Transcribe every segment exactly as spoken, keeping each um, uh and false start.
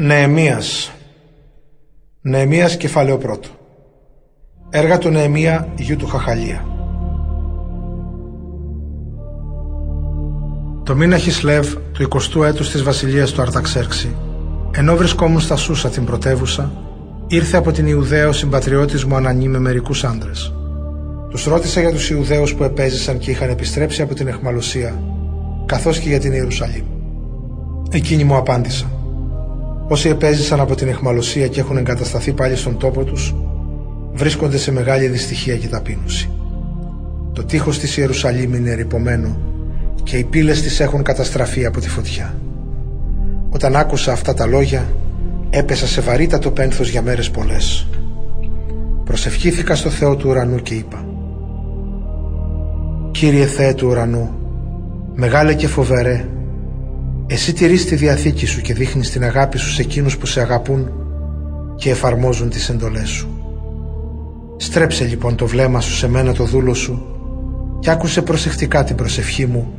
Νεεμίας. Νεεμίας κεφαλαίο πρώτο. Έργα του Νεεμία γιου του Χαχαλία. Το μήνα Χισλεύ του εικοστού έτους της βασιλείας του Αρταξέρξη, ενώ βρισκόμουν στα Σούσα την πρωτεύουσα, ήρθε από την Ιουδαία ο συμπατριώτης μου Ανανή με μερικούς άντρες. Τους ρώτησα για τους Ιουδαίους που επέζησαν και είχαν επιστρέψει από την Εχμαλωσία, καθώς και για την Ιερουσαλήμ. Εκείνοι μου απάντησαν: όσοι επέζησαν από την Εχμαλωσία και έχουν εγκατασταθεί πάλι στον τόπο τους, βρίσκονται σε μεγάλη δυστυχία και ταπείνωση. Το τείχος της Ιερουσαλήμ είναι ερυπωμένο και οι πύλες της έχουν καταστραφεί από τη φωτιά. Όταν άκουσα αυτά τα λόγια, έπεσα σε βαρύτατο πένθος για μέρες πολλές. Προσευχήθηκα στο Θεό του ουρανού και είπα: Κύριε Θεέ του ουρανού, μεγάλε και φοβερέ, εσύ τηρείς τη Διαθήκη σου και δείχνεις την αγάπη σου σε εκείνους που σε αγαπούν και εφαρμόζουν τις εντολές σου. Στρέψε λοιπόν το βλέμμα σου σε μένα το δούλο σου και άκουσε προσεκτικά την προσευχή μου,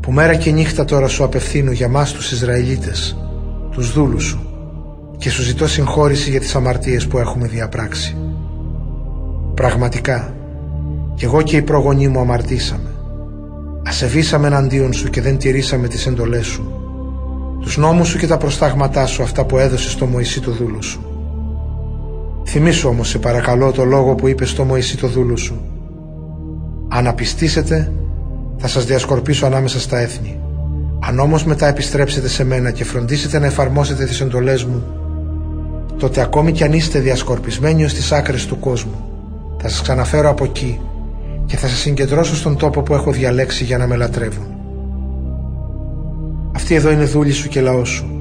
που μέρα και νύχτα τώρα σου απευθύνω για μας τους Ισραηλίτες, τους δούλους σου, και σου ζητώ συγχώρηση για τις αμαρτίες που έχουμε διαπράξει. Πραγματικά, κι εγώ και οι προγονείς μου αμαρτήσαμε. Ασεβήσαμε εναντίον σου και δεν τηρήσαμε τις εντολές σου, τους νόμους σου και τα προστάγματά σου, αυτά που έδωσες στο Μωυσή το δούλο σου. Θυμήσου όμως, σε παρακαλώ, το λόγο που είπες στο Μωυσή το δούλο σου: αν απιστήσετε, θα σας διασκορπίσω ανάμεσα στα έθνη. Αν όμως μετά επιστρέψετε σε μένα και φροντίσετε να εφαρμόσετε τις εντολές μου, τότε ακόμη κι αν είστε διασκορπισμένοι ως τις άκρες του κόσμου, θα σας ξαναφέρω από εκεί και θα σας συγκεντρώσω στον τόπο που έχω διαλέξει για να με λατρεύουν. Αυτοί εδώ είναι δούλοι σου και λαός σου,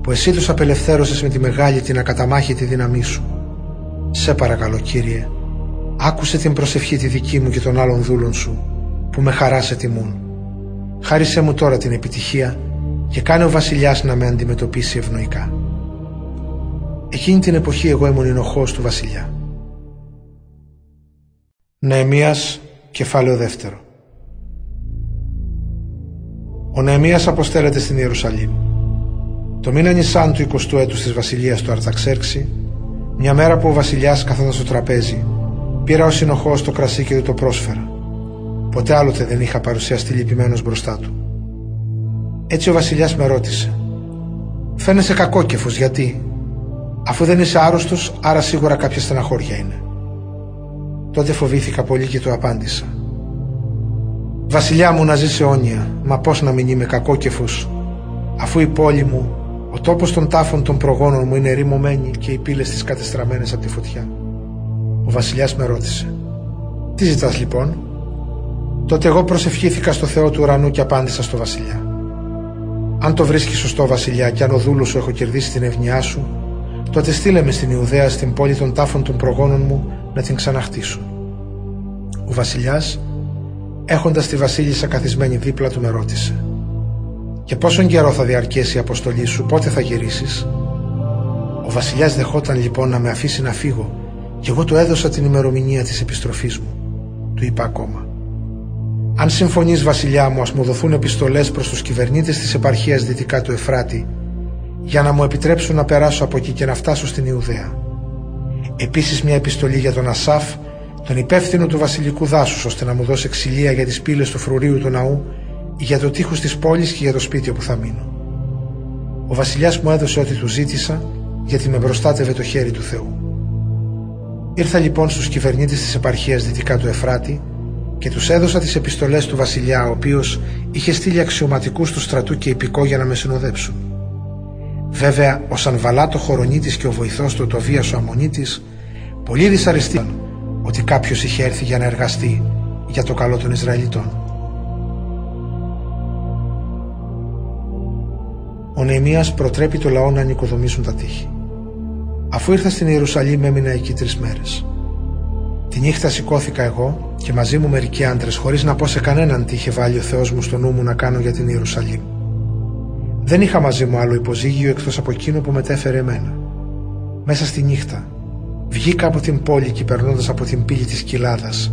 που εσύ τους απελευθέρωσες με τη μεγάλη την ακαταμάχητη δύναμή σου. Σε παρακαλώ, Κύριε, άκουσε την προσευχή τη δική μου και των άλλων δούλων σου, που με χαρά σε τιμούν. Χάρισε μου τώρα την επιτυχία και κάνε ο βασιλιάς να με αντιμετωπίσει ευνοϊκά. Εκείνη την εποχή εγώ ήμουν ενοχός του βασιλιά. Νεεμίας, κεφάλαιο δεύτερο. Ο Νεεμίας αποστέλλεται στην Ιερουσαλήμ. Το μήνα Νησάν του εικοστού έτους της βασιλείας του Αρταξέρξη, μια μέρα που ο βασιλιάς καθόταν στο τραπέζι, πήρα ως συνοχός το κρασί και του το πρόσφερα. Ποτέ άλλοτε δεν είχα παρουσιαστεί λυπημένος μπροστά του. Έτσι ο βασιλιάς με ρώτησε: φαίνεσαι κακόκεφος, γιατί? Αφού δεν είσαι άρρωστος, άρα σίγουρα κάποια στεναχώρια είναι. Τότε φοβήθηκα πολύ και του απάντησα: βασιλιά μου, να ζεις αιώνια, μα πώς να μην είμαι κακόκεφος, αφού η πόλη μου, ο τόπος των τάφων των προγόνων μου, είναι ερημωμένη και οι πύλες της κατεστραμμένες από τη φωτιά. Ο βασιλιάς με ρώτησε: τι ζητάς λοιπόν? Τότε εγώ προσευχήθηκα στο Θεό του ουρανού και απάντησα στο βασιλιά: αν το βρίσκεις σωστό, βασιλιά, και αν ο δούλος σου έχω κερδίσει την ευνοιά σου, τότε στείλε με στην Ιουδαία, στην πόλη των τάφων των προγόνων μου, να την ξαναχτίσω. Ο βασιλιάς, έχοντας τη βασίλισσα καθισμένη δίπλα του, με ρώτησε: και πόσον καιρό θα διαρκέσει η αποστολή σου, πότε θα γυρίσεις? Ο βασιλιάς δεχόταν λοιπόν να με αφήσει να φύγω, και εγώ του έδωσα την ημερομηνία της επιστροφής μου. Του είπα ακόμα: αν συμφωνείς, βασιλιά μου, ας μου δοθούν επιστολές προς τους κυβερνήτες της επαρχίας δυτικά του Εφράτη, για να μου επιτρέψουν να περάσω από εκεί και να φτάσω στην Ιουδαία. Επίσης μια επιστολή για τον Ασάφ, τον υπεύθυνο του βασιλικού δάσους, ώστε να μου δώσει ξυλία για τις πύλες του φρουρίου του ναού, για το τείχος της πόλης και για το σπίτι όπου θα μείνω. Ο βασιλιάς μου έδωσε ό,τι του ζήτησα, γιατί με προστάτευε το χέρι του Θεού. Ήρθα λοιπόν στους κυβερνήτες της επαρχίας δυτικά του Εφράτη και τους έδωσα τις επιστολές του βασιλιά, ο οποίος είχε στείλει αξιωματικούς του στρατού και υπηκό για να με συνοδέψουν. Βέβαια, ο Σαναβαλάτ ο Χορωνίτης και ο βοηθός του Τωβίας ο Αμμωνίτης πολύ δυσαρεστήθηκαν ότι κάποιος είχε έρθει για να εργαστεί για το καλό των Ισραηλιτών. Ο Νεεμίας προτρέπει το λαό να ανοικοδομήσουν τα τείχη. Αφού ήρθα στην Ιερουσαλήμ, έμεινα εκεί τρεις μέρες. Τη νύχτα σηκώθηκα εγώ και μαζί μου μερικοί άντρες, χωρίς να πω σε κανέναν τι είχε βάλει ο Θεός μου στο νου μου να κάνω για την Ιερουσαλήμ. Δεν είχα μαζί μου άλλο υποζύγιο εκτός από εκείνο που μετέφερε εμένα. Μέσα στη νύχτα βγήκα από την πόλη και, περνώντας από την πύλη της Κοιλάδας,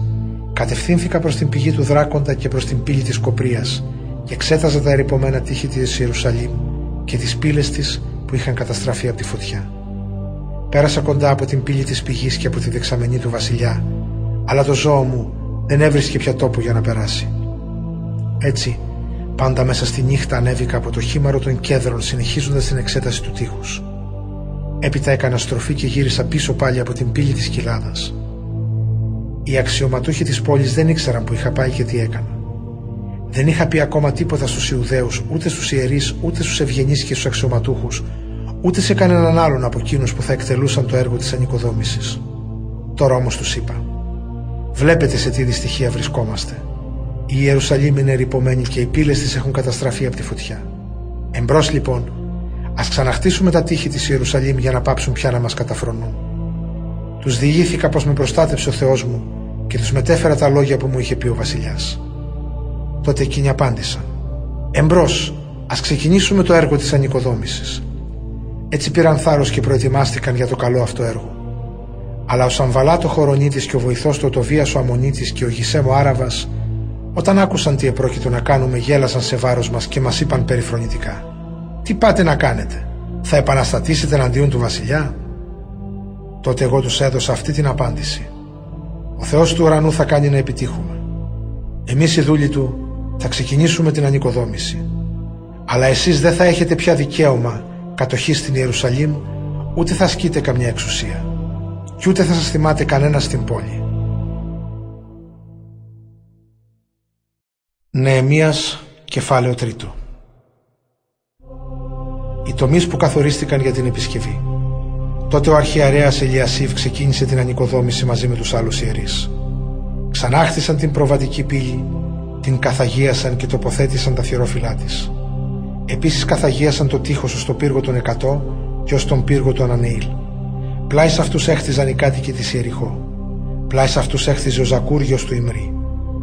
κατευθύνθηκα προς την πηγή του Δράκοντα και προς την πύλη της Κοπρίας και εξέταζα τα ερυπωμένα τείχη της Ιερουσαλήμ και τις πύλες της που είχαν καταστραφεί από τη φωτιά. Πέρασα κοντά από την πύλη της πηγής και από τη δεξαμενή του βασιλιά, αλλά το ζώο μου δεν έβρισκε πια τόπο για να περάσει. Έτσι, πάντα μέσα στη νύχτα ανέβηκα από το χήμαρο των κέδρων, συνεχίζοντας την εξέταση του τείχους. Έπειτα έκανα στροφή και γύρισα πίσω πάλι από την πύλη της κοιλάδας. Οι αξιωματούχοι της πόλης δεν ήξεραν που είχα πάει και τι έκανα. Δεν είχα πει ακόμα τίποτα στους Ιουδαίους, ούτε στους ιερείς, ούτε στους ευγενείς και στους αξιωματούχους, ούτε σε κανέναν άλλον από εκείνους που θα εκτελούσαν το έργο της ανοικοδόμησης. Τώρα όμως τους είπα: βλέπετε σε τι δυστυχία βρισκόμαστε. Η Ιερουσαλήμ είναι ρυπωμένη και οι πύλες της έχουν καταστραφεί από τη φωτιά. Εμπρός λοιπόν, ας ξαναχτίσουμε τα τείχη της Ιερουσαλήμ για να πάψουν πια να μας καταφρονούν. Τους διηγήθηκα πως με προστάτευσε ο Θεός μου και τους μετέφερα τα λόγια που μου είχε πει ο βασιλιάς. Τότε εκείνοι απάντησαν: εμπρός, ας ξεκινήσουμε το έργο της ανοικοδόμησης. Έτσι πήραν θάρρος και προετοιμάστηκαν για το καλό αυτό έργο. Αλλά ο Σαναβαλάτ ο Χορωνίτης και ο βοηθός του ο Τωβίας ο Αμμωνίτης και ο Γεσέμ ο Άραβας, όταν άκουσαν τι επρόκειτο να κάνουμε, γέλασαν σε βάρος μας και μας είπαν περιφρονητικά: τι πάτε να κάνετε, θα επαναστατήσετε εναντίον του βασιλιά? Τότε εγώ τους έδωσα αυτή την απάντηση: ο Θεός του ουρανού θα κάνει να επιτύχουμε. Εμείς οι δούλοι του θα ξεκινήσουμε την ανοικοδόμηση. Αλλά εσείς δεν θα έχετε πια δικαίωμα κατοχής στην Ιερουσαλήμ, ούτε θα ασκείτε καμιά εξουσία. Κι ούτε θα σας θυμάται κανένας στην πόλη. Νεεμίας, κεφάλαιο τρίτο. Οι τομείς που καθορίστηκαν για την επισκευή. Τότε ο αρχιερέας Ελιασίβ ξεκίνησε την ανοικοδόμηση μαζί με τους άλλους ιερείς. Ξανάχτισαν την προβατική πύλη, την καθαγίασαν και τοποθέτησαν τα θυρόφυλλά της. Επίσης καθαγίασαν το τείχος ως τον πύργο των εκατό και ως τον πύργο των Ανεήλ. Πλάι σε αυτούς έχτιζαν οι κάτοικοι της Ιεριχώ. Πλάι σε αυτούς έχτιζε ο Ζακούριος του Ιμρή.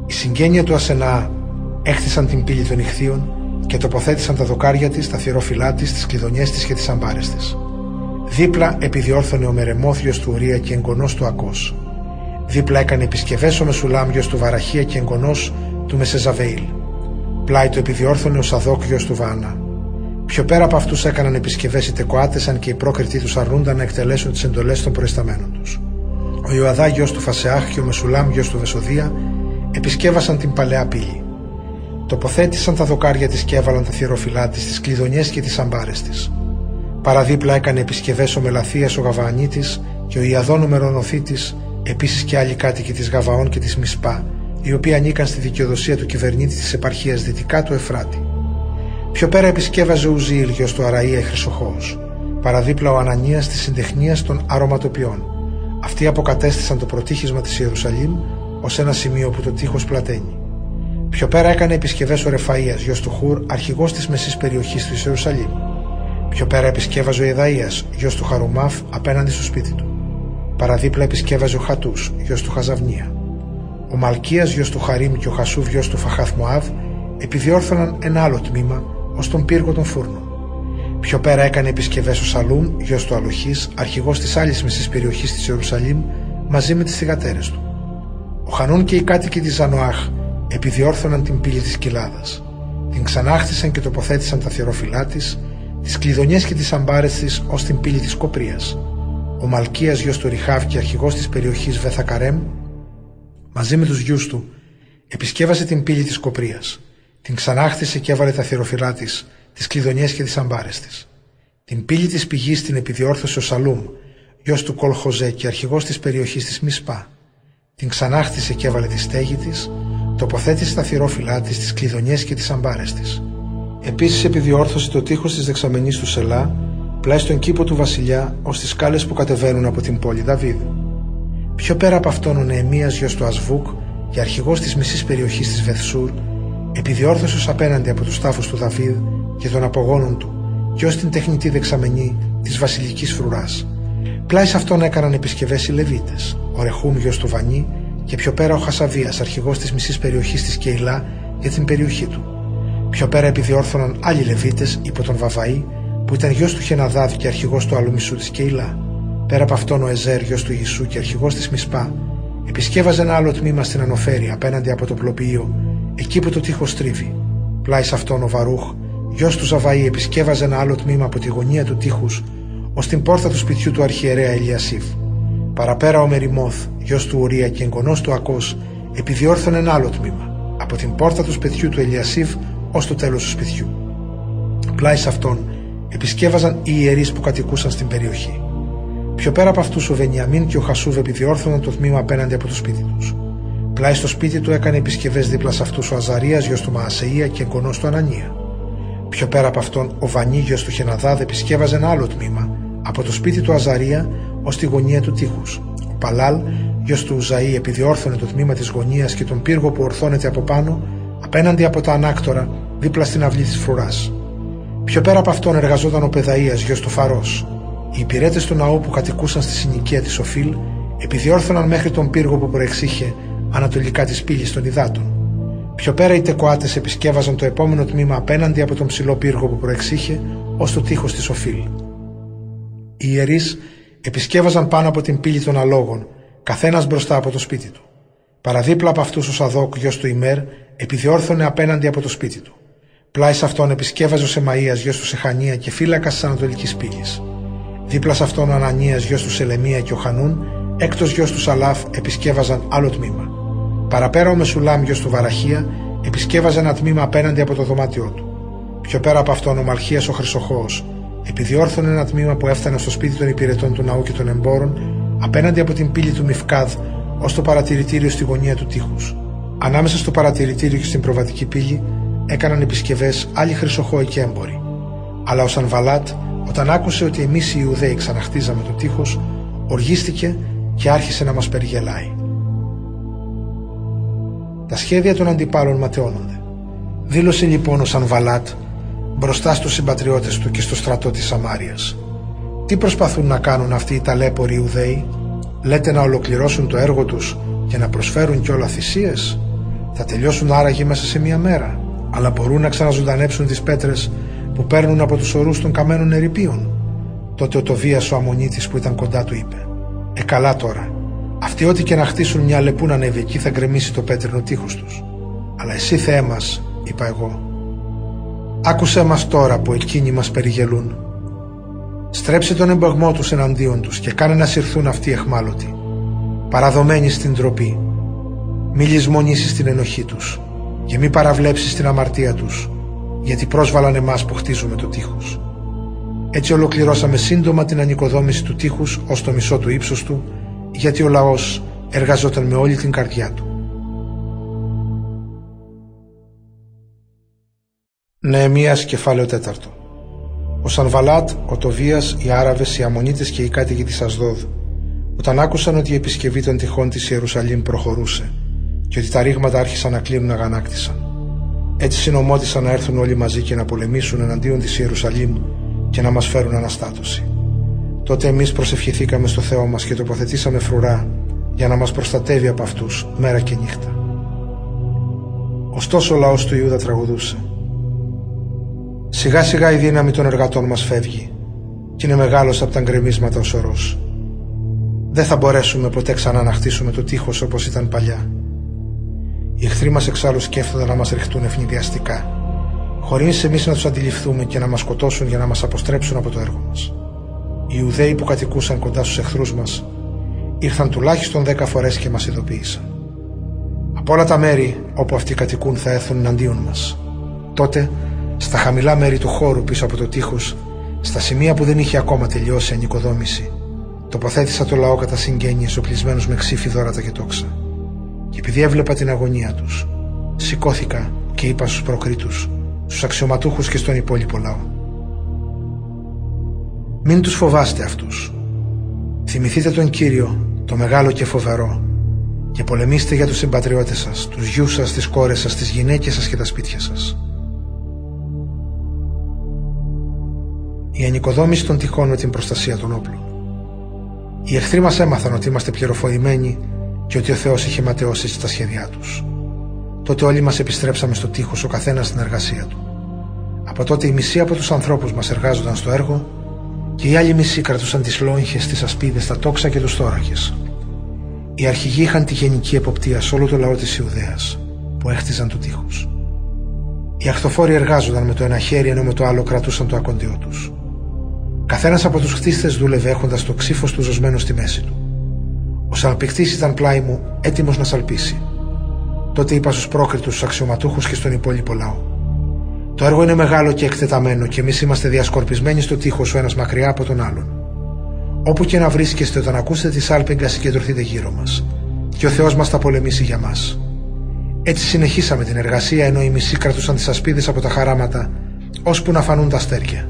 Η συγγένεια του Ασεναά έχτισαν την πύλη των Ιχθείων και τοποθέτησαν τα δοκάρια της, τα θυρόφυλλά της, τις κλειδονιές της και τις αμπάρες της. Δίπλα επιδιόρθωνε ο Μερεμόθιος του Ουρία και εγγονός του Ακός. Δίπλα έκανε επισκευές ο Μεσουλάμιος του Βαραχία και εγγονός του Μεσεζαβέιλ. Πλάι το επιδιόρθωνε ο Σαδόκιος του Βάνα. Πιο πέρα από αυτούς έκαναν επισκευές οι Τεκοάτες, αν και οι πρόκριτοι τους αρνούνταν να εκτελέσουν τις εντολές των προϊσταμένων τους. Ο Ιωαδάγιος του Φασεάχ και ο Μεσουλάμιος του Βεσοδία επισκεύασαν την παλαιά πύλη. Τοποθέτησαν τα δοκάρια της και έβαλαν τα θυρόφυλλά της, τις κλειδονιές και τις αμπάρες της. Παραδίπλα έκανε επισκευές ο Μελαθίας ο Γαβαανίτης και ο Ιαδών ο Μερονοθήτης, επίσης και άλλοι κάτοικοι της Γαβαών και της Μισπά, οι οποίοι ανήκαν στη δικαιοδοσία του κυβερνήτη της επαρχίας δυτικά του Εφράτη. Πιο πέρα επισκεύαζε ο Ουζήλγιος του Αραΐα Χρυσοχώος. Παραδίπλα ο Ανανίας της συντεχνίας των αρωματοποιών. Αυτοί αποκατέστησαν το προτείχισμα της Ιερουσαλήμ ως ένα σημείο που το τείχος πλαταίνει. Πιο πέρα έκανε επισκευές ο Ρεφαΐας, γιος του Χουρ, αρχηγός της μεσής περιοχής της Ιερουσαλήμ. Πιο πέρα επισκεύαζε ο Ιδαΐας, γιος του Χαρουμάφ, απέναντι στο σπίτι του. Παραδίπλα επισκεύαζε ο Χατούς, γιος του Χαζαβνία. Ο Μαλκίας, γιος του Χαρίμ, και ο Χασούβ, γιος του Φαχάθ Μωάβ, επιδιόρθωναν ένα άλλο τμήμα ως τον πύργο των φούρνων. Πιο πέρα έκανε επισκευές ο Σαλούμ, γιος του Αλοχής, αρχηγός της άλλης μεσής περιοχής της Ιερουσαλήμ, μαζί με τις θυγατέρες του. Ο Χανούν και οι κάτοικοι της Ζανοάχ επιδιόρθωναν την πύλη της κοιλάδας. Την ξανάχτισαν και τοποθέτησαν τα θυρόφυλλά της, τις κλειδονιές και τις αμπάρες της ως την πύλη της Κοπρίας. Ο Μαλκίας, γιος του Ριχάβ και αρχηγός της περιοχής Βεθακαρέμ, μαζί με τους γιους του, επισκεύασε την πύλη της Κοπρίας. Την ξανάχτισε και έβαλε τα θυρόφυλλά της, τις κλειδονιές και τις αμπάρες της. Την πύλη της πηγής την επιδιόρθωσε ο Σαλούμ, γιος του Κολχοζέ και αρχηγός της περιοχής της Μισπά. Την ξανάχτισε και έβαλε τη στέγη της, τοποθέτησε τα θυρόφυλλά της, τις κλειδονιές και τις αμπάρες της. Επίσης επιδιόρθωσε το τείχος της δεξαμενής του Σελά, πλάι στον κήπο του βασιλιά, ως τις σκάλες που κατεβαίνουν από την πόλη Δαβίδου. Πιο πέρα από αυτόν ο Νεεμίας, γιος του Ασβούκ και αρχηγός της μισής περιοχής της Βεθσούρ, επιδιόρθωσε ως απέναντι από τους τάφους του Δαβίδ και των απογόνων του και ως την τεχνητή δεξαμενή της βασιλικής φρουράς. Πλάι σε αυτόν έκαναν επισκευές οι Λεβίτες, ο Ρεχούμ, γιος του Βανί, και πιο πέρα ο Χασαβίας, αρχηγός της μισής περιοχής της Κεϊλά, για την περιοχή του. Πιο πέρα επιδιόρθωναν άλλοι Λεβίτες υπό τον Βαβαΐ, που ήταν γιος του Χεναδάδ και αρχηγός του άλλου μισού της Κεϊλά. Πέρα από αυτόν ο Εζέρ, γιος του Ιησού και αρχηγός της Μισπά, επισκεύαζε ένα άλλο τμήμα στην Ανοφέρεια απέναντι από το πλοποιείο, εκεί που το τείχος στρίβει. Πλάι σε αυτόν ο Βαρούχ, γιος του Ζαβαΐ επισκεύαζε ένα άλλο τμήμα από τη γωνία του τείχους ως την πόρτα του σπιτιού του αρχιερέα Ελιασίβ. Παραπέρα ο Μεριμόθ, γιος του Ουρία και εγγονός του Ακός, επιδιόρθωνε ένα άλλο τμήμα, από την πόρτα του σπιτιού του Ελιασίβ ως το τέλος του σπιτιού. Πλάι σε αυτόν επισκεύαζαν οι ιερείς που κατοικούσαν στην περιοχή. Πιο πέρα από αυτούς ο Βενιαμίν και ο Χασούβ επιδιόρθωναν το τμήμα απέναντι από το σπίτι τους. Πλάι στο σπίτι του έκανε επισκευές δίπλα σε αυτούς ο Αζαρίας, γιος του Μαασεΐα και εγγονός του Ανανία. Πιο πέρα από αυτόν ο Βανί, γιος του Χεναδάδ, επισκεύαζε ένα άλλο τμήμα, από το σπίτι του Αζαρία ως τη γωνία του τείχους. Ο Παλάλ, γιος του Ουζαΐ, επιδιόρθωνε το τμήμα της γωνίας και τον πύργο που ορθώνεται από πάνω, απέναντι από τα ανάκτορα, δίπλα στην αυλή της φρουράς. Πιο πέρα από αυτόν εργαζόταν ο Πεδαΐας, γιος του Φαρός. Οι υπηρέτες του ναού που κατοικούσαν στη συνοικία της Οφίλ επιδιόρθωναν μέχρι τον πύργο που προεξήχε ανατολικά της πύλης των υδάτων. Πιο πέρα οι Τεκοάτες επισκεύαζαν το επόμενο τμήμα απέναντι από τον ψηλό πύργο που προεξήχε ως το τείχος της Οφίλ. Οι ιερείς επισκεύαζαν πάνω από την πύλη των αλόγων, καθένας μπροστά από το σπίτι του. Παραδίπλα από αυτούς ο Σαδόκ, γιος του Ημέρ, επιδιόρθωνε απέναντι από το σπίτι του. Πλάι σε αυτόν επισκεύαζε ο Σεμαΐας, γιος του Σεχανία και φύλακας της ανατολικής πύλης. Δίπλα σε αυτόν ο Ανανίας, γιος του Σελεμία και ο Χανούν, έκτος γιος του Σαλάφ, επισκεύαζαν άλλο τμήμα. Παραπέρα ο Μεσουλάμ, γιος του Βαραχία, επισκεύαζε ένα τμήμα απέναντι από το δωμάτιό του. Πιο πέρα από αυτόν ο Μαλχίας ο Χρυσοχώος επιδιόρθωνε ένα τμήμα που έφτανε στο σπίτι των υπηρετών του ναού και των εμπόρων, απέναντι από την πύλη του Μιφκάδ ως το παρατηρητήριο στη γωνία του τείχους. Ανάμεσα στο παρατηρητήριο και στην προβατική πύλη έκαναν επισκευές άλλοι χρυσοχώοι και έμποροι. Αλλά ο Σαναβαλάτ, όταν άκουσε ότι εμείς οι Ιουδαίοι ξαναχτίζαμε το τείχος, οργίστηκε και άρχισε να μας περιγελάει. Τα σχέδια των αντιπάλων ματαιώνονται. Δήλωσε λοιπόν ο Σανβαλάτ μπροστά στους συμπατριώτες του και στο στρατό της Σαμάριας. Τι προσπαθούν να κάνουν αυτοί οι ταλέποροι Ιουδαίοι? Λέτε να ολοκληρώσουν το έργο τους και να προσφέρουν κιόλα θυσίες? Θα τελειώσουν άραγε μέσα σε μία μέρα, αλλά μπορούν να ξαναζωντανέψουν τις πέτρες που παίρνουν από τους ορούς των καμένων ερειπίων. Τότε ο Τωβίας ο Αμμωνίτης που ήταν κοντά του είπε: Ε καλά τώρα, αυτοί ό,τι και να χτίσουν μια λεπούνα ανέβη εκεί θα γκρεμίσει το πέτρινο τείχος τους. Αλλά εσύ Θεέ μας, είπα εγώ, άκουσέ μας τώρα που εκείνοι μας περιγελούν. Στρέψε τον εμπογμό τους εναντίον τους και κάνε να συρθούν αυτοί αιχμάλωτοι, παραδομένοι στην ντροπή. Μη λησμονήσεις την ενοχή τους και μη παραβλέψεις την αμαρτία τους, γιατί πρόσβαλαν εμάς που χτίζουμε το τείχος. Έτσι ολοκληρώσαμε σύντομα την ανοικοδόμηση του τείχους ως το μισό του ύψους του, γιατί ο λαός εργαζόταν με όλη την καρδιά του. Νεεμίας, κεφάλαιο τέταρτο. Ο Σανβαλάτ, ο Τωβίας, οι Άραβες, οι Αμμωνίτες και οι κάτοικοι της Ασδόδ, όταν άκουσαν ότι η επισκευή των τυχών της Ιερουσαλήμ προχωρούσε και ότι τα ρήγματα άρχισαν να κλείνουν, αγανάκτησαν. Έτσι συνομότησαν να έρθουν όλοι μαζί και να πολεμήσουν εναντίον της Ιερουσαλήμ και να μας φέρουν αναστάτωση. Τότε εμείς προσευχηθήκαμε στο Θεό μας και τοποθετήσαμε φρουρά για να μας προστατεύει από αυτούς μέρα και νύχτα. Ωστόσο ο λαός του Ιούδα τραγουδούσε: Σιγά σιγά η δύναμη των εργατών μας φεύγει και είναι μεγάλος από τα γκρεμίσματα ο σωρός. Δεν θα μπορέσουμε ποτέ ξανά να χτίσουμε το τείχος όπως ήταν παλιά. Οι εχθροί μας εξάλλου σκέφτονταν να μας ριχτούν ευνηδιαστικά, χωρίς εμείς να τους αντιληφθούμε, και να μας σκοτώσουν για να μας αποστρέψουν από το έργο μας. Οι Ιουδαίοι που κατοικούσαν κοντά στους εχθρούς μας ήρθαν τουλάχιστον δέκα φορές και μας ειδοποίησαν. Από όλα τα μέρη όπου αυτοί κατοικούν θα έρθουν εναντίον μας. Τότε, στα χαμηλά μέρη του χώρου πίσω από το τείχος, στα σημεία που δεν είχε ακόμα τελειώσει η ανοικοδόμηση, τοποθέτησα το λαό κατά συγγένειες, οπλισμένους με ξύφη, δώρατα και τόξα. Και επειδή έβλεπα την αγωνία τους, σηκώθηκα και είπα στους προκρίτους, στους αξιωματούχους και στον υπόλοιπο λαό: Μην τους φοβάστε αυτούς. Θυμηθείτε τον Κύριο, το μεγάλο και φοβερό, και πολεμήστε για τους συμπατριώτες σας, τους γιους σας, τις κόρες σας, τις γυναίκες σας και τα σπίτια σας. Η ανοικοδόμηση των τυχών με την προστασία των όπλων. Οι εχθροί μας έμαθαν ότι είμαστε πληροφορημένοι και ότι ο Θεός είχε ματαιώσει στα σχέδιά τους. Τότε όλοι μας επιστρέψαμε στο τείχος, ο καθένας στην εργασία του. Από τότε οι μισοί από τους ανθρώπους μας εργάζονταν στο έργο και οι άλλοι μισοί κρατούσαν τις λόγχες, τις ασπίδες, τα τόξα και τους θώρακες. Οι αρχηγοί είχαν τη γενική εποπτεία σε όλο το λαό της Ιουδαίας που έχτιζαν το τείχος. Οι αχθοφόροι εργάζονταν με το ένα χέρι ενώ με το άλλο κρατούσαν το ακοντιό τους. Καθένας από τους χτίστες δούλευε έχοντας το ξύφος του ζωσμένο στη μέση του. Ο σαλπιχτής ήταν πλάι μου, έτοιμος να σαλπίσει. Τότε είπα στους πρόκριτους, στους αξιωματούχους και στον υπόλοιπο λαό: Το έργο είναι μεγάλο και εκτεταμένο και εμείς είμαστε διασκορπισμένοι στο τείχος ο ένας μακριά από τον άλλον. Όπου και να βρίσκεστε, όταν ακούσετε τη σάλπιγγα, συγκεντρωθείτε γύρω μας, και ο Θεός μας θα πολεμήσει για μας. Έτσι συνεχίσαμε την εργασία, ενώ οι μισοί κρατούσαν τις ασπίδες από τα χαράματα, ώσπου να φανούν τα αστέρια.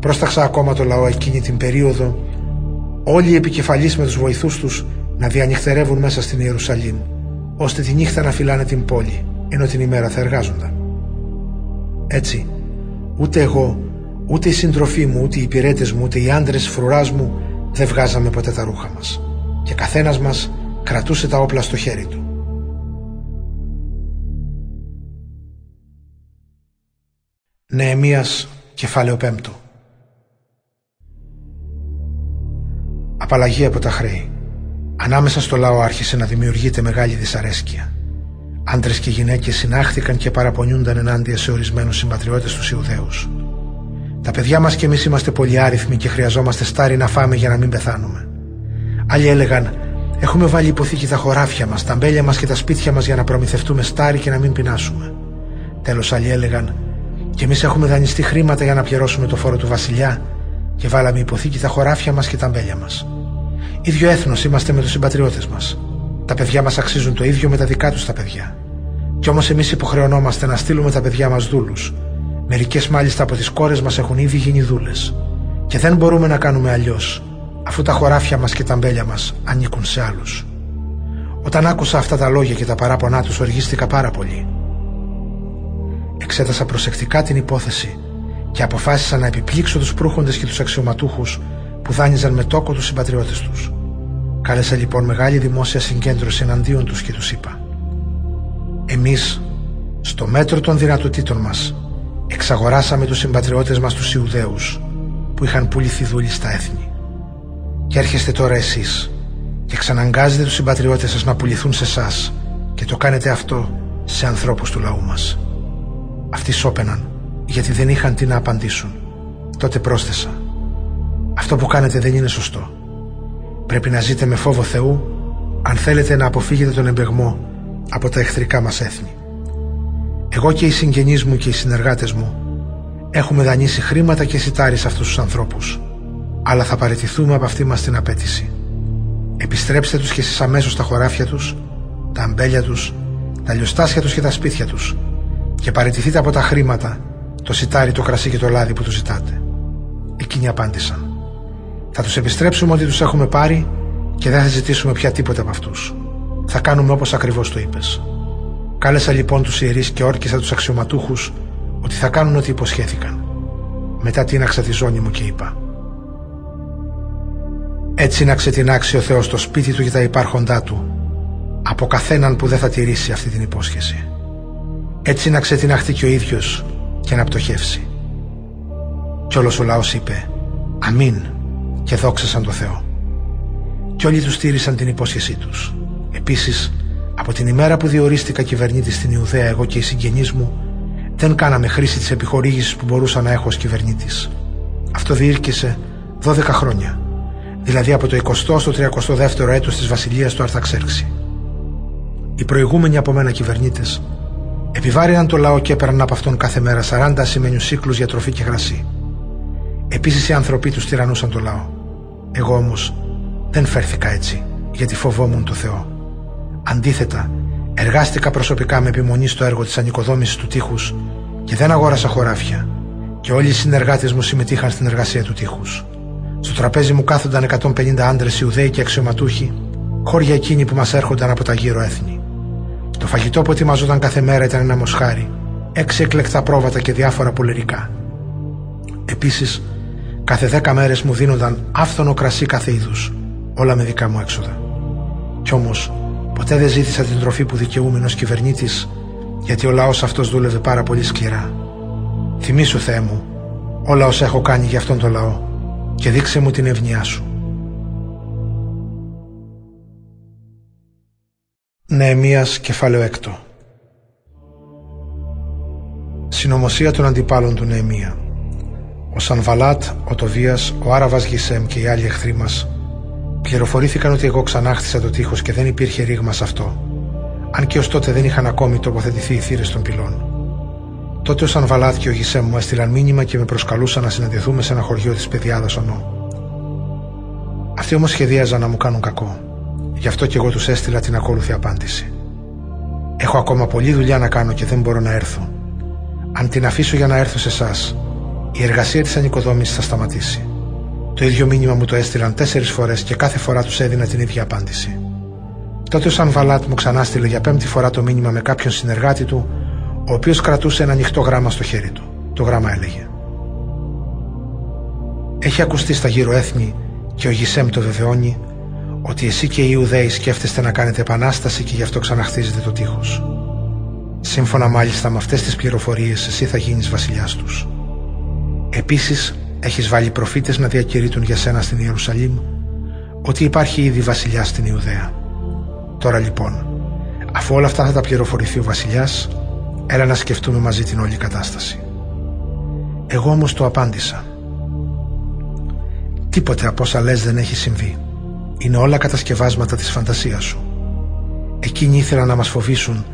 Πρόσταξα ακόμα το λαό εκείνη την περίοδο, όλοι οι επικεφαλείς με τους βοηθούς τους να διανυχτερεύουν μέσα στην Ιερουσαλήμ, ώστε τη νύχτα να φυλάνε την πόλη, ενώ την ημέρα θα εργάζονταν. Έτσι, ούτε εγώ, ούτε η συντροφή μου, ούτε οι υπηρέτες μου, ούτε οι άντρες φρουράς μου δεν βγάζαμε ποτέ τα ρούχα μας, και καθένας μας κρατούσε τα όπλα στο χέρι του. Νεεμίας, κεφάλαιο πέντε. Απαλλαγή από τα χρέη. Ανάμεσα στο λαό άρχισε να δημιουργείται μεγάλη δυσαρέσκεια. Άντρες και γυναίκες συνάχθηκαν και παραπονιούνταν ενάντια σε ορισμένους συμπατριώτες τους Ιουδαίους. Τα παιδιά μας και εμείς είμαστε πολύ άριθμοι και χρειαζόμαστε στάρι να φάμε για να μην πεθάνουμε. Άλλοι έλεγαν: Έχουμε βάλει υποθήκη τα χωράφια μας, τα μπέλια μας και τα σπίτια μας για να προμηθευτούμε στάρι και να μην πεινάσουμε. Τέλος, άλλοι έλεγαν: Και εμείς έχουμε δανειστεί χρήματα για να πληρώσουμε το φόρο του βασιλιά και βάλαμε υποθήκη τα χωράφια μας και τα μπέλια μας. Ίδιο έθνος είμαστε με τους συμπατριώτες μας. Τα παιδιά μας αξίζουν το ίδιο με τα δικά τους τα παιδιά. Κι όμως εμείς υποχρεωνόμαστε να στείλουμε τα παιδιά μας δούλους. Μερικές μάλιστα από τις κόρες μας έχουν ήδη γίνει δούλες. Και δεν μπορούμε να κάνουμε αλλιώς, αφού τα χωράφια μας και τα μπέλια μας ανήκουν σε άλλους. Όταν άκουσα αυτά τα λόγια και τα παράπονά τους, οργίστηκα πάρα πολύ. Εξέτασα προσεκτικά την υπόθεση και αποφάσισα να επιπλήξω τους προύχοντες και τους αξιωματούχους που δάνειζαν με τόκο τους συμπατριώτες τους. Κάλεσα λοιπόν μεγάλη δημόσια συγκέντρωση εναντίον τους και τους είπα: Εμείς, στο μέτρο των δυνατοτήτων μας, εξαγοράσαμε τους συμπατριώτες μας τους Ιουδαίους, που είχαν πουληθεί δούλοι στα έθνη. Και έρχεστε τώρα εσείς και εξαναγκάζετε τους συμπατριώτες σας να πουληθούν σε εσάς, και το κάνετε αυτό σε ανθρώπους του λαού μας. Αυτοί σώπαιναν, γιατί δεν είχαν τι να απαντήσουν. Τότε πρόσθεσα: Αυτό που κάνετε δεν είναι σωστό. Πρέπει να ζείτε με φόβο Θεού, αν θέλετε να αποφύγετε τον εμπεγμό από τα εχθρικά μας έθνη. Εγώ και οι συγγενείς μου και οι συνεργάτες μου έχουμε δανείσει χρήματα και σιτάρι σε αυτούς τους ανθρώπους, αλλά θα παραιτηθούμε από αυτή μας την απέτηση. Επιστρέψτε τους και εσείς αμέσως τα χωράφια τους, τα αμπέλια τους, τα λιοστάσια τους και τα σπίτια τους, και παραιτηθείτε από τα χρήματα, το σιτάρι, το κρασί και το λάδι που τους ζητάτε. Εκείνοι απάντησαν: Θα τους επιστρέψουμε ό,τι τους έχουμε πάρει και δεν θα ζητήσουμε πια τίποτα από αυτούς. Θα κάνουμε όπως ακριβώς το είπες. Κάλεσα λοιπόν τους ιερείς και όρκισα τους αξιωματούχους ότι θα κάνουν ό,τι υποσχέθηκαν. Μετά τίναξα τη ζώνη μου και είπα: Έτσι να ξετινάξει ο Θεός το σπίτι του και τα υπάρχοντά του από καθέναν που δεν θα τηρήσει αυτή την υπόσχεση. Έτσι να ξετιναχθεί και ο ίδιος και να πτωχεύσει. Κι όλος ο λαός είπε: Αμήν, και δόξασαν το Θεό. Κι όλοι τους τήρησαν την υπόσχεσή τους. Επίσης, από την ημέρα που διορίστηκα κυβερνήτης στην Ιουδαία, εγώ και οι συγγενείς μου δεν κάναμε χρήση της επιχορήγησης που μπορούσα να έχω ως κυβερνήτης. Αυτό διήρκησε δώδεκα χρόνια, δηλαδή από το εικοστό στο τριακοστό δεύτερο έτος της βασιλείας του Αρταξέρξη. Οι προηγούμενοι από μένα κυβερνήτες επιβάρυναν το λαό και έπαιρναν από αυτόν κάθε μέρα σαράντα ασημένιους σύκλους για τροφή και γρασί. Επίσης οι άνθρωποι τους τυραννούσαν το λαό. Εγώ όμως δεν φέρθηκα έτσι, γιατί φοβόμουν το Θεό. Αντίθετα, εργάστηκα προσωπικά με επιμονή στο έργο της ανοικοδόμησης του τείχους και δεν αγόρασα χωράφια, και όλοι οι συνεργάτες μου συμμετείχαν στην εργασία του τείχους. Στο τραπέζι μου κάθονταν εκατόν πενήντα άντρες Ιουδαίοι και αξιωματούχοι, χώρια εκείνοι που μας έρχονταν από τα γύρω έθνη. Το φαγητό που ετοιμαζόταν κάθε μέρα ήταν ένα μοσχάρι, έξι εκλεκτά πρόβατα και διάφορα πολερικά. Επίσης, κάθε δέκα μέρες μου δίνονταν άφθονο κρασί κάθε είδους, όλα με δικά μου έξοδα. Κι όμως, ποτέ δεν ζήτησα την τροφή που δικαιούμαι ως κυβερνήτης, γιατί ο λαός αυτός δούλευε πάρα πολύ σκληρά. Θυμήσου, Θεέ μου, όλα όσα έχω κάνει για αυτόν τον λαό, και δείξε μου την ευνοιά σου. Νεεμίας, κεφάλαιο έξι. συνωμοσία των αντιπάλων του Νεεμία. Ο Σαναβαλάτ, ο Τωβίας, ο Άραβας Γεσέμ και οι άλλοι εχθροί μας πληροφορήθηκαν ότι εγώ ξανάχτισα το τείχος και δεν υπήρχε ρήγμα σε αυτό, αν και ως τότε δεν είχαν ακόμη τοποθετηθεί οι θύρες των πυλών. Τότε ο Σαναβαλάτ και ο Γεσέμ μου έστειλαν μήνυμα και με προσκαλούσαν να συναντηθούμε σε ένα χωριό της Πεδιάδας Ονό. Αυτοί όμως σχεδίαζαν να μου κάνουν κακό, γι' αυτό και εγώ τους έστειλα την ακόλουθη απάντηση. Έχω ακόμα πολλή δουλειά να κάνω και δεν μπορώ να έρθω. Αν την αφήσω για να έρθω σε εσάς, η εργασία της ανοικοδόμησης θα σταματήσει. Το ίδιο μήνυμα μου το έστειλαν τέσσερις φορές και κάθε φορά τους έδινα την ίδια απάντηση. Τότε ο Σαναβαλάτ μου ξανά στείλε για πέμπτη φορά το μήνυμα με κάποιον συνεργάτη του, ο οποίος κρατούσε ένα ανοιχτό γράμμα στο χέρι του. Το γράμμα έλεγε: «Έχει ακουστεί στα γύρω έθνη και ο Γεσέμ το βεβαιώνει ότι εσύ και οι Ιουδαίοι σκέφτεστε να κάνετε επανάσταση και γι' αυτό ξαναχτίζετε το τείχος. Σύμφωνα μάλιστα με αυτές τις πληροφορίες εσύ θα γίνεις βασιλιάς τους. Επίσης έχεις βάλει προφήτες να διακηρύττουν για σένα στην Ιερουσαλήμ ότι υπάρχει ήδη βασιλιάς στην Ιουδαία. Τώρα λοιπόν, αφού όλα αυτά θα τα πληροφορηθεί ο βασιλιάς, έλα να σκεφτούμε μαζί την όλη κατάσταση». Εγώ όμως το απάντησα: «Τίποτε από όσα λες δεν έχει συμβεί. Είναι όλα κατασκευάσματα της φαντασίας σου. Εκείνοι ήθελαν να μας φοβήσουν,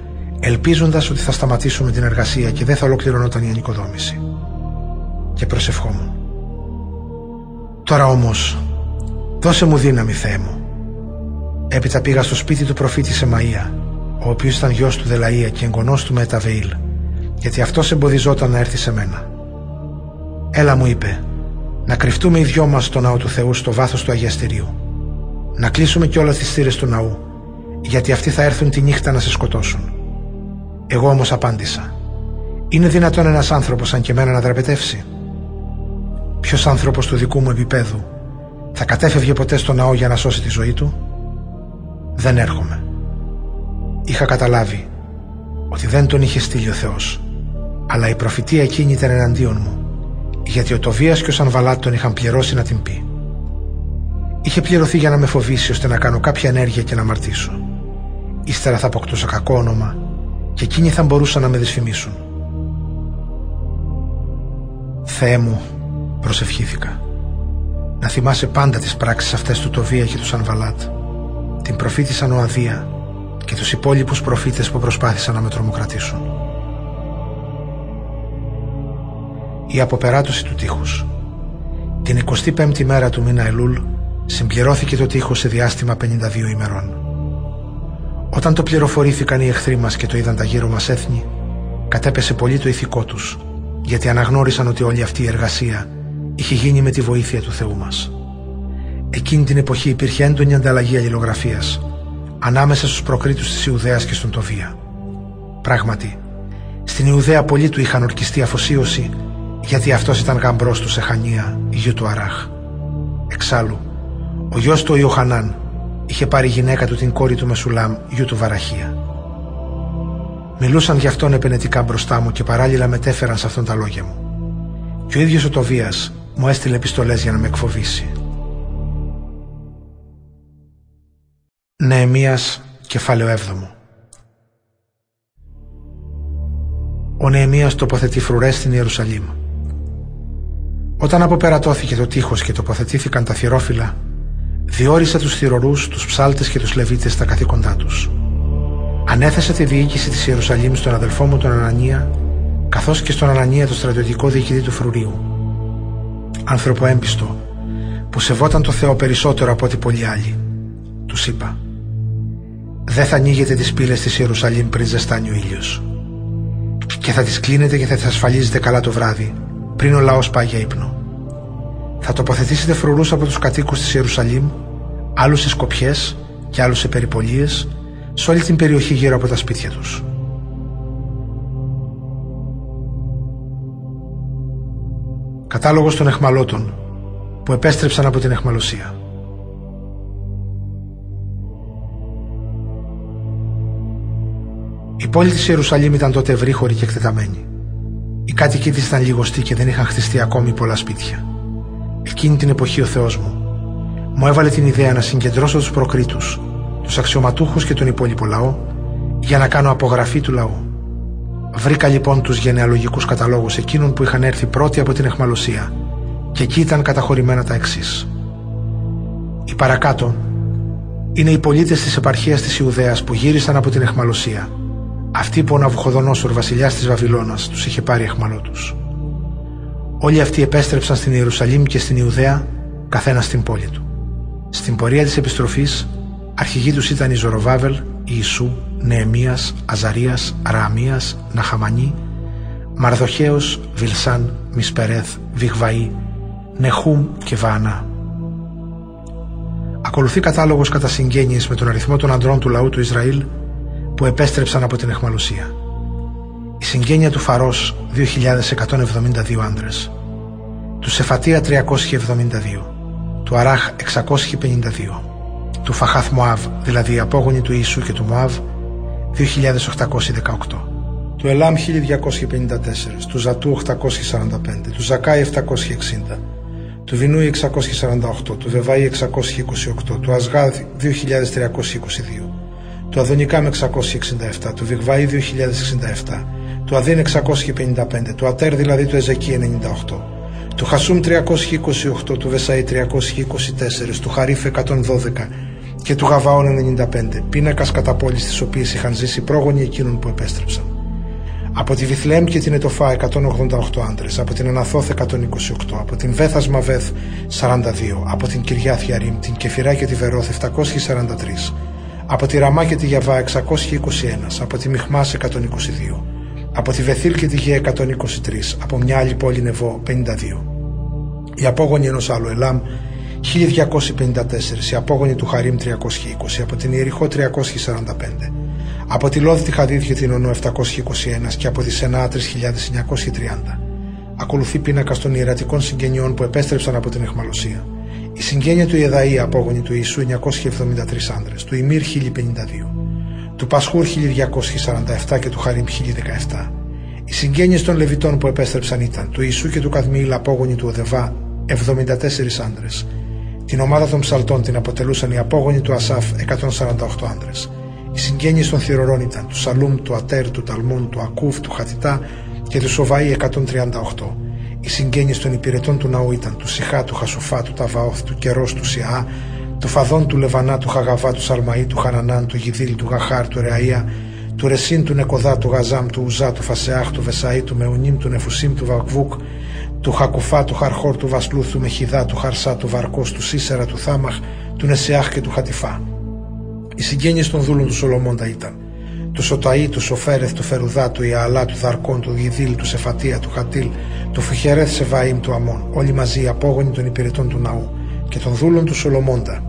ελπίζοντας ότι θα σταματήσουμε την εργασία και δεν θα ολοκληρωνόταν η ανοικοδόμηση». Και προσευχόμουν: «Τώρα όμως, δώσε μου δύναμη, Θεέ μου». Έπειτα πήγα στο σπίτι του προφήτη Σεμαία, ο οποίος ήταν γιος του Δελαΐα και εγγονός του Μεταβεήλ, γιατί αυτός εμποδιζόταν να έρθει σε μένα. «Έλα», μου είπε, «να κρυφτούμε οι δυο μας στο ναό του Θεού στο βάθος του Αγιαστηρίου. Να κλείσουμε και όλα τις θύρες του ναού, γιατί αυτοί θα έρθουν τη νύχτα να σε σκοτώσουν». Εγώ όμως απάντησα: «Είναι δυνατόν ένας άνθρωπος σαν και εμένα να δραπετεύσει? Ποιος άνθρωπος του δικού μου επίπεδου θα κατέφευγε ποτέ στο ναό για να σώσει τη ζωή του? Δεν έρχομαι». Είχα καταλάβει ότι δεν τον είχε στείλει ο Θεός, αλλά η προφητεία εκείνη ήταν εναντίον μου, γιατί ο Τωβίας και ο Σαναβαλάτ τον είχαν πληρώσει να την πει. Είχε πληρωθεί για να με φοβήσει ώστε να κάνω κάποια ενέργεια και να αμαρτήσω. Ύστερα θα αποκτούσα κακό όνομα και εκείνοι θα μπορούσαν να με δυσφημίσουν. «Θεέ μου», προσευχήθηκα, «να θυμάσαι πάντα τις πράξεις αυτές του Τωβία και του Σαναβαλάτ, την προφήτησα Νοαδία και τους υπόλοιπους προφήτες που προσπάθησαν να με τρομοκρατήσουν». Η αποπεράτωση του τείχους. Την εικοστή πέμπτη μέρα του μήνα Ελούλ συμπληρώθηκε το τείχος σε διάστημα πενήντα δύο ημερών. Όταν το πληροφορήθηκαν οι εχθροί μας και το είδαν τα γύρω μας έθνη, κατέπεσε πολύ το ηθικό τους, γιατί αναγνώρισαν ότι όλη αυτή η εργασία είχε γίνει με τη βοήθεια του Θεού μας. Εκείνη την εποχή υπήρχε έντονη ανταλλαγή αλληλογραφίας ανάμεσα στους προκρίτους της Ιουδαίας και στον Τωβία. Πράγματι, στην Ιουδαία πολλοί του είχαν ορκιστεί αφοσίωση, γιατί αυτός ήταν γαμπρός του Σεχανία, γιου του Αράχ. Εξάλλου, ο γιος του Ιωχανάν είχε πάρει γυναίκα του την κόρη του Μεσουλάμ, γιου του Βαραχία. Μιλούσαν γι' αυτόν επενετικά μπροστά μου και παράλληλα μετέφεραν σε αυτόν τα λόγια μου. Και ο ίδιος ο Τωβίας μου έστειλε επιστολές για να με εκφοβήσει. Νεεμίας, κεφάλαιο έβδομο. Ο Νεεμίας τοποθετεί φρουρές στην Ιερουσαλήμ. Όταν αποπερατώθηκε το τείχος και τοποθετήθηκαν τα θυρόφυλλα, διόρισε τους θυρωρούς, τους ψάλτες και τους λεβίτες στα καθήκοντά τους. Ανέθεσα τη διοίκηση της Ιερουσαλήμ στον αδελφό μου τον Ανανία, καθώς και στον Ανανία τον στρατιωτικό διοικητή του φρουρίου. Άνθρωπο έμπιστο, που σεβόταν το Θεό περισσότερο από ό,τι πολλοί άλλοι. Τους είπα: «Δεν θα ανοίγετε τις πύλες της Ιερουσαλήμ πριν ζεστάνει ο ήλιος. Και θα τις κλείνετε και θα τις ασφαλίζετε καλά το βράδυ, πριν ο λαός πάει για ύπνο. Θα τοποθετήσετε φρουρούς από τους κατοίκους της Ιερουσαλήμ, άλλους σε σκοπιές και άλλους σε περιπολίες, σε όλη την περιοχή γύρω από τα σπίτια τους». Κατάλογος των Εχμαλώτων που επέστρεψαν από την Εχμαλωσία. Η πόλη της Ιερουσαλήμ ήταν τότε ευρύχωρη και εκτεταμένη. Οι κάτοικοι της ήταν λιγοστοί και δεν είχαν χτιστεί ακόμη πολλά σπίτια. Εκείνη την εποχή ο Θεός μου μου έβαλε την ιδέα να συγκεντρώσω τους προκρίτους, τους αξιωματούχους και τον υπόλοιπο λαό για να κάνω απογραφή του λαού. Βρήκα λοιπόν τους γενεαλογικούς καταλόγους εκείνων που είχαν έρθει πρώτοι από την Εχμαλωσία, και εκεί ήταν καταχωρημένα τα εξής. Οι παρακάτω είναι οι πολίτες της επαρχίας της Ιουδαίας που γύρισαν από την Εχμαλωσία, αυτοί που ο Ναβουχοδονόσορ, βασιλιάς της Βαβυλώνας, τους είχε πάρει εχμαλό τους. Όλοι αυτοί επέστρεψαν στην Ιερουσαλήμ και στην Ιουδαία, καθένας στην πόλη του. Στην πορεία της επιστροφής, αρχηγοί τους ήταν η Ζωροβάβελ, Ιησού, Νεεμίας, Αζαρίας, Ρααμίας, Ναχαμανή, Μαρδοχαίος, Βιλσάν, Μισπερέθ, Βιγβαΐ, Νεχούμ και Βάνα. Ακολουθεί κατάλογος κατά συγγένειες με τον αριθμό των ανδρών του λαού του Ισραήλ που επέστρεψαν από την Εχμαλωσία. Η συγγένεια του Φαρός δύο χιλιάδες εκατόν εβδομήντα δύο άνδρες, του Σεφατία τριακόσιοι εβδομήντα δύο, του Αράχ εξακόσιοι πενήντα δύο, του Φαχάθ Μωάβ, δηλαδή οι απόγονοι του Ιησού και του Μωάβ, δύο χιλιάδες οκτακόσιοι δεκαοκτώ, του Ελάμ χίλια διακόσια πενήντα τέσσερα, του Ζατού οκτακόσιοι σαράντα πέντε, του Ζακάη επτακόσιοι εξήντα, του Βινούι εξακόσιοι σαράντα οκτώ, του Βεβάη εξακόσιοι είκοσι οκτώ, του Ασγάδ δύο χιλιάδες τριακόσιοι είκοσι δύο, του Αδονικάμ εξακόσιοι εξήντα επτά, του Βιγβαΐ δύο χιλιάδες εξήντα επτά, του Αδίν εξακόσιοι πενήντα πέντε, του Ατέρ δηλαδή του Εζεκή ενενήντα οκτώ, του Χασούμ τριακόσιοι είκοσι οκτώ, του Βεσαΐ τριακόσιοι είκοσι τέσσερα, του Χαρίφ εκατόν δώδεκα και του Γαβαών ενενήντα πέντε, πίνακας κατά πόλεις τις οποίες είχαν ζήσει πρόγονοι εκείνων που επέστρεψαν. Από τη Βιθλεέμ και την Ετοφά εκατόν ογδόντα οκτώ άντρες, από την Αναθώθ εκατόν είκοσι οκτώ, από την Βέθας Μαβέθ σαράντα δύο, από την Κυριάθ Ιαρίμ, την Κεφυρά και τη Βερόθ επτακόσιοι σαράντα τρία, από τη Ραμά και τη Γιαβά εξακόσιοι είκοσι ένα, από τη Μιχμάς εκατόν είκοσι δύο, από τη Βεθήλ και τη Γεία εκατόν είκοσι τρία, από μια άλλη πόλη Νεβό πενήντα δύο. Οι απόγονοι ενός άλλου Ελάμ χίλια διακόσιοι πενήντα τέσσερα, οι απόγονοι του Χαρίμ τριακόσιοι είκοσι, από την Ιεριχώ τριακόσιοι σαράντα πέντε, από τη Λόδη τη Χαδίδ και την Ονό επτακόσιοι είκοσι ένα και από τη Σενά τρεις χιλιάδες εννιακόσιοι τριάντα. Ακολουθεί πίνακας των ιερατικών συγγενειών που επέστρεψαν από την Εχμαλωσία. Η συγγένεια του Ιεδαΐ, απόγονοι του Ιησού, εννιακόσιοι εβδομήντα τρεις άνδρες, του Ιμήρ χίλιοι πενήντα δύο, του Πασχούρ χίλια διακόσιοι σαράντα επτά και του Χαρίμ χίλιοι δεκαεπτά. Οι συγγένειες των Λεβιτών που επέστρεψαν ήταν του Ιησού και του Καδμιήλ, απόγονοι του Οδεβά, εβδομήντα τέσσερις άνδρες. Την ομάδα των Ψαλτών την αποτελούσαν οι απόγονοι του Ασάφ, εκατόν σαράντα οκτώ άνδρες. Οι συγγένειες των Θυρωρών ήταν του Σαλούμ, του Ατέρ, του Ταλμούν, του Ακούβ, του Χατιτά και του Σοβαΐ εκατόν τριάντα οκτώ. Οι συγγένειες των υπηρετών του ναού ήταν του Σιχά, του Χασοφά, του Ταβαόθ, του Κερός, του Σιαά, του Φαδόν, του Λεβανά, του Χαγαβά, του Σαλμαΐ, του Χανανάν, του Γιδίλ, του Γαχάρ, του Ρεαΐα, του Ρεσίν, του Νεκοδά, του Γαζάμ, του Ουζά, του Φασεάχ, του Βεσαΐ, του Μεουνίμ, του Νεφουσίμ, του Βακβούκ, του Χακουφά, του Χαρχόρ, του Βασλούθ, του Μεχιδά, του Χαρσά, του Βαρκός, του Σίσερα, του Θάμαχ, του Νεσιάχ και του Χατιφά. Οι συγγένειες των δούλων του Σολομώντα ήταν του Σοταΐ, του Σοφέρεθ, του Φερουδά, του Ιααλά, του Δαρκών, του Γιδίλ, του Σεφατία, του Χατήλ, του Φουχερέθ Σεβαΐμ, του Αμών, όλοι μαζί οι απόγονοι των υπηρετών του ναού και των δούλων του Σολομώντα.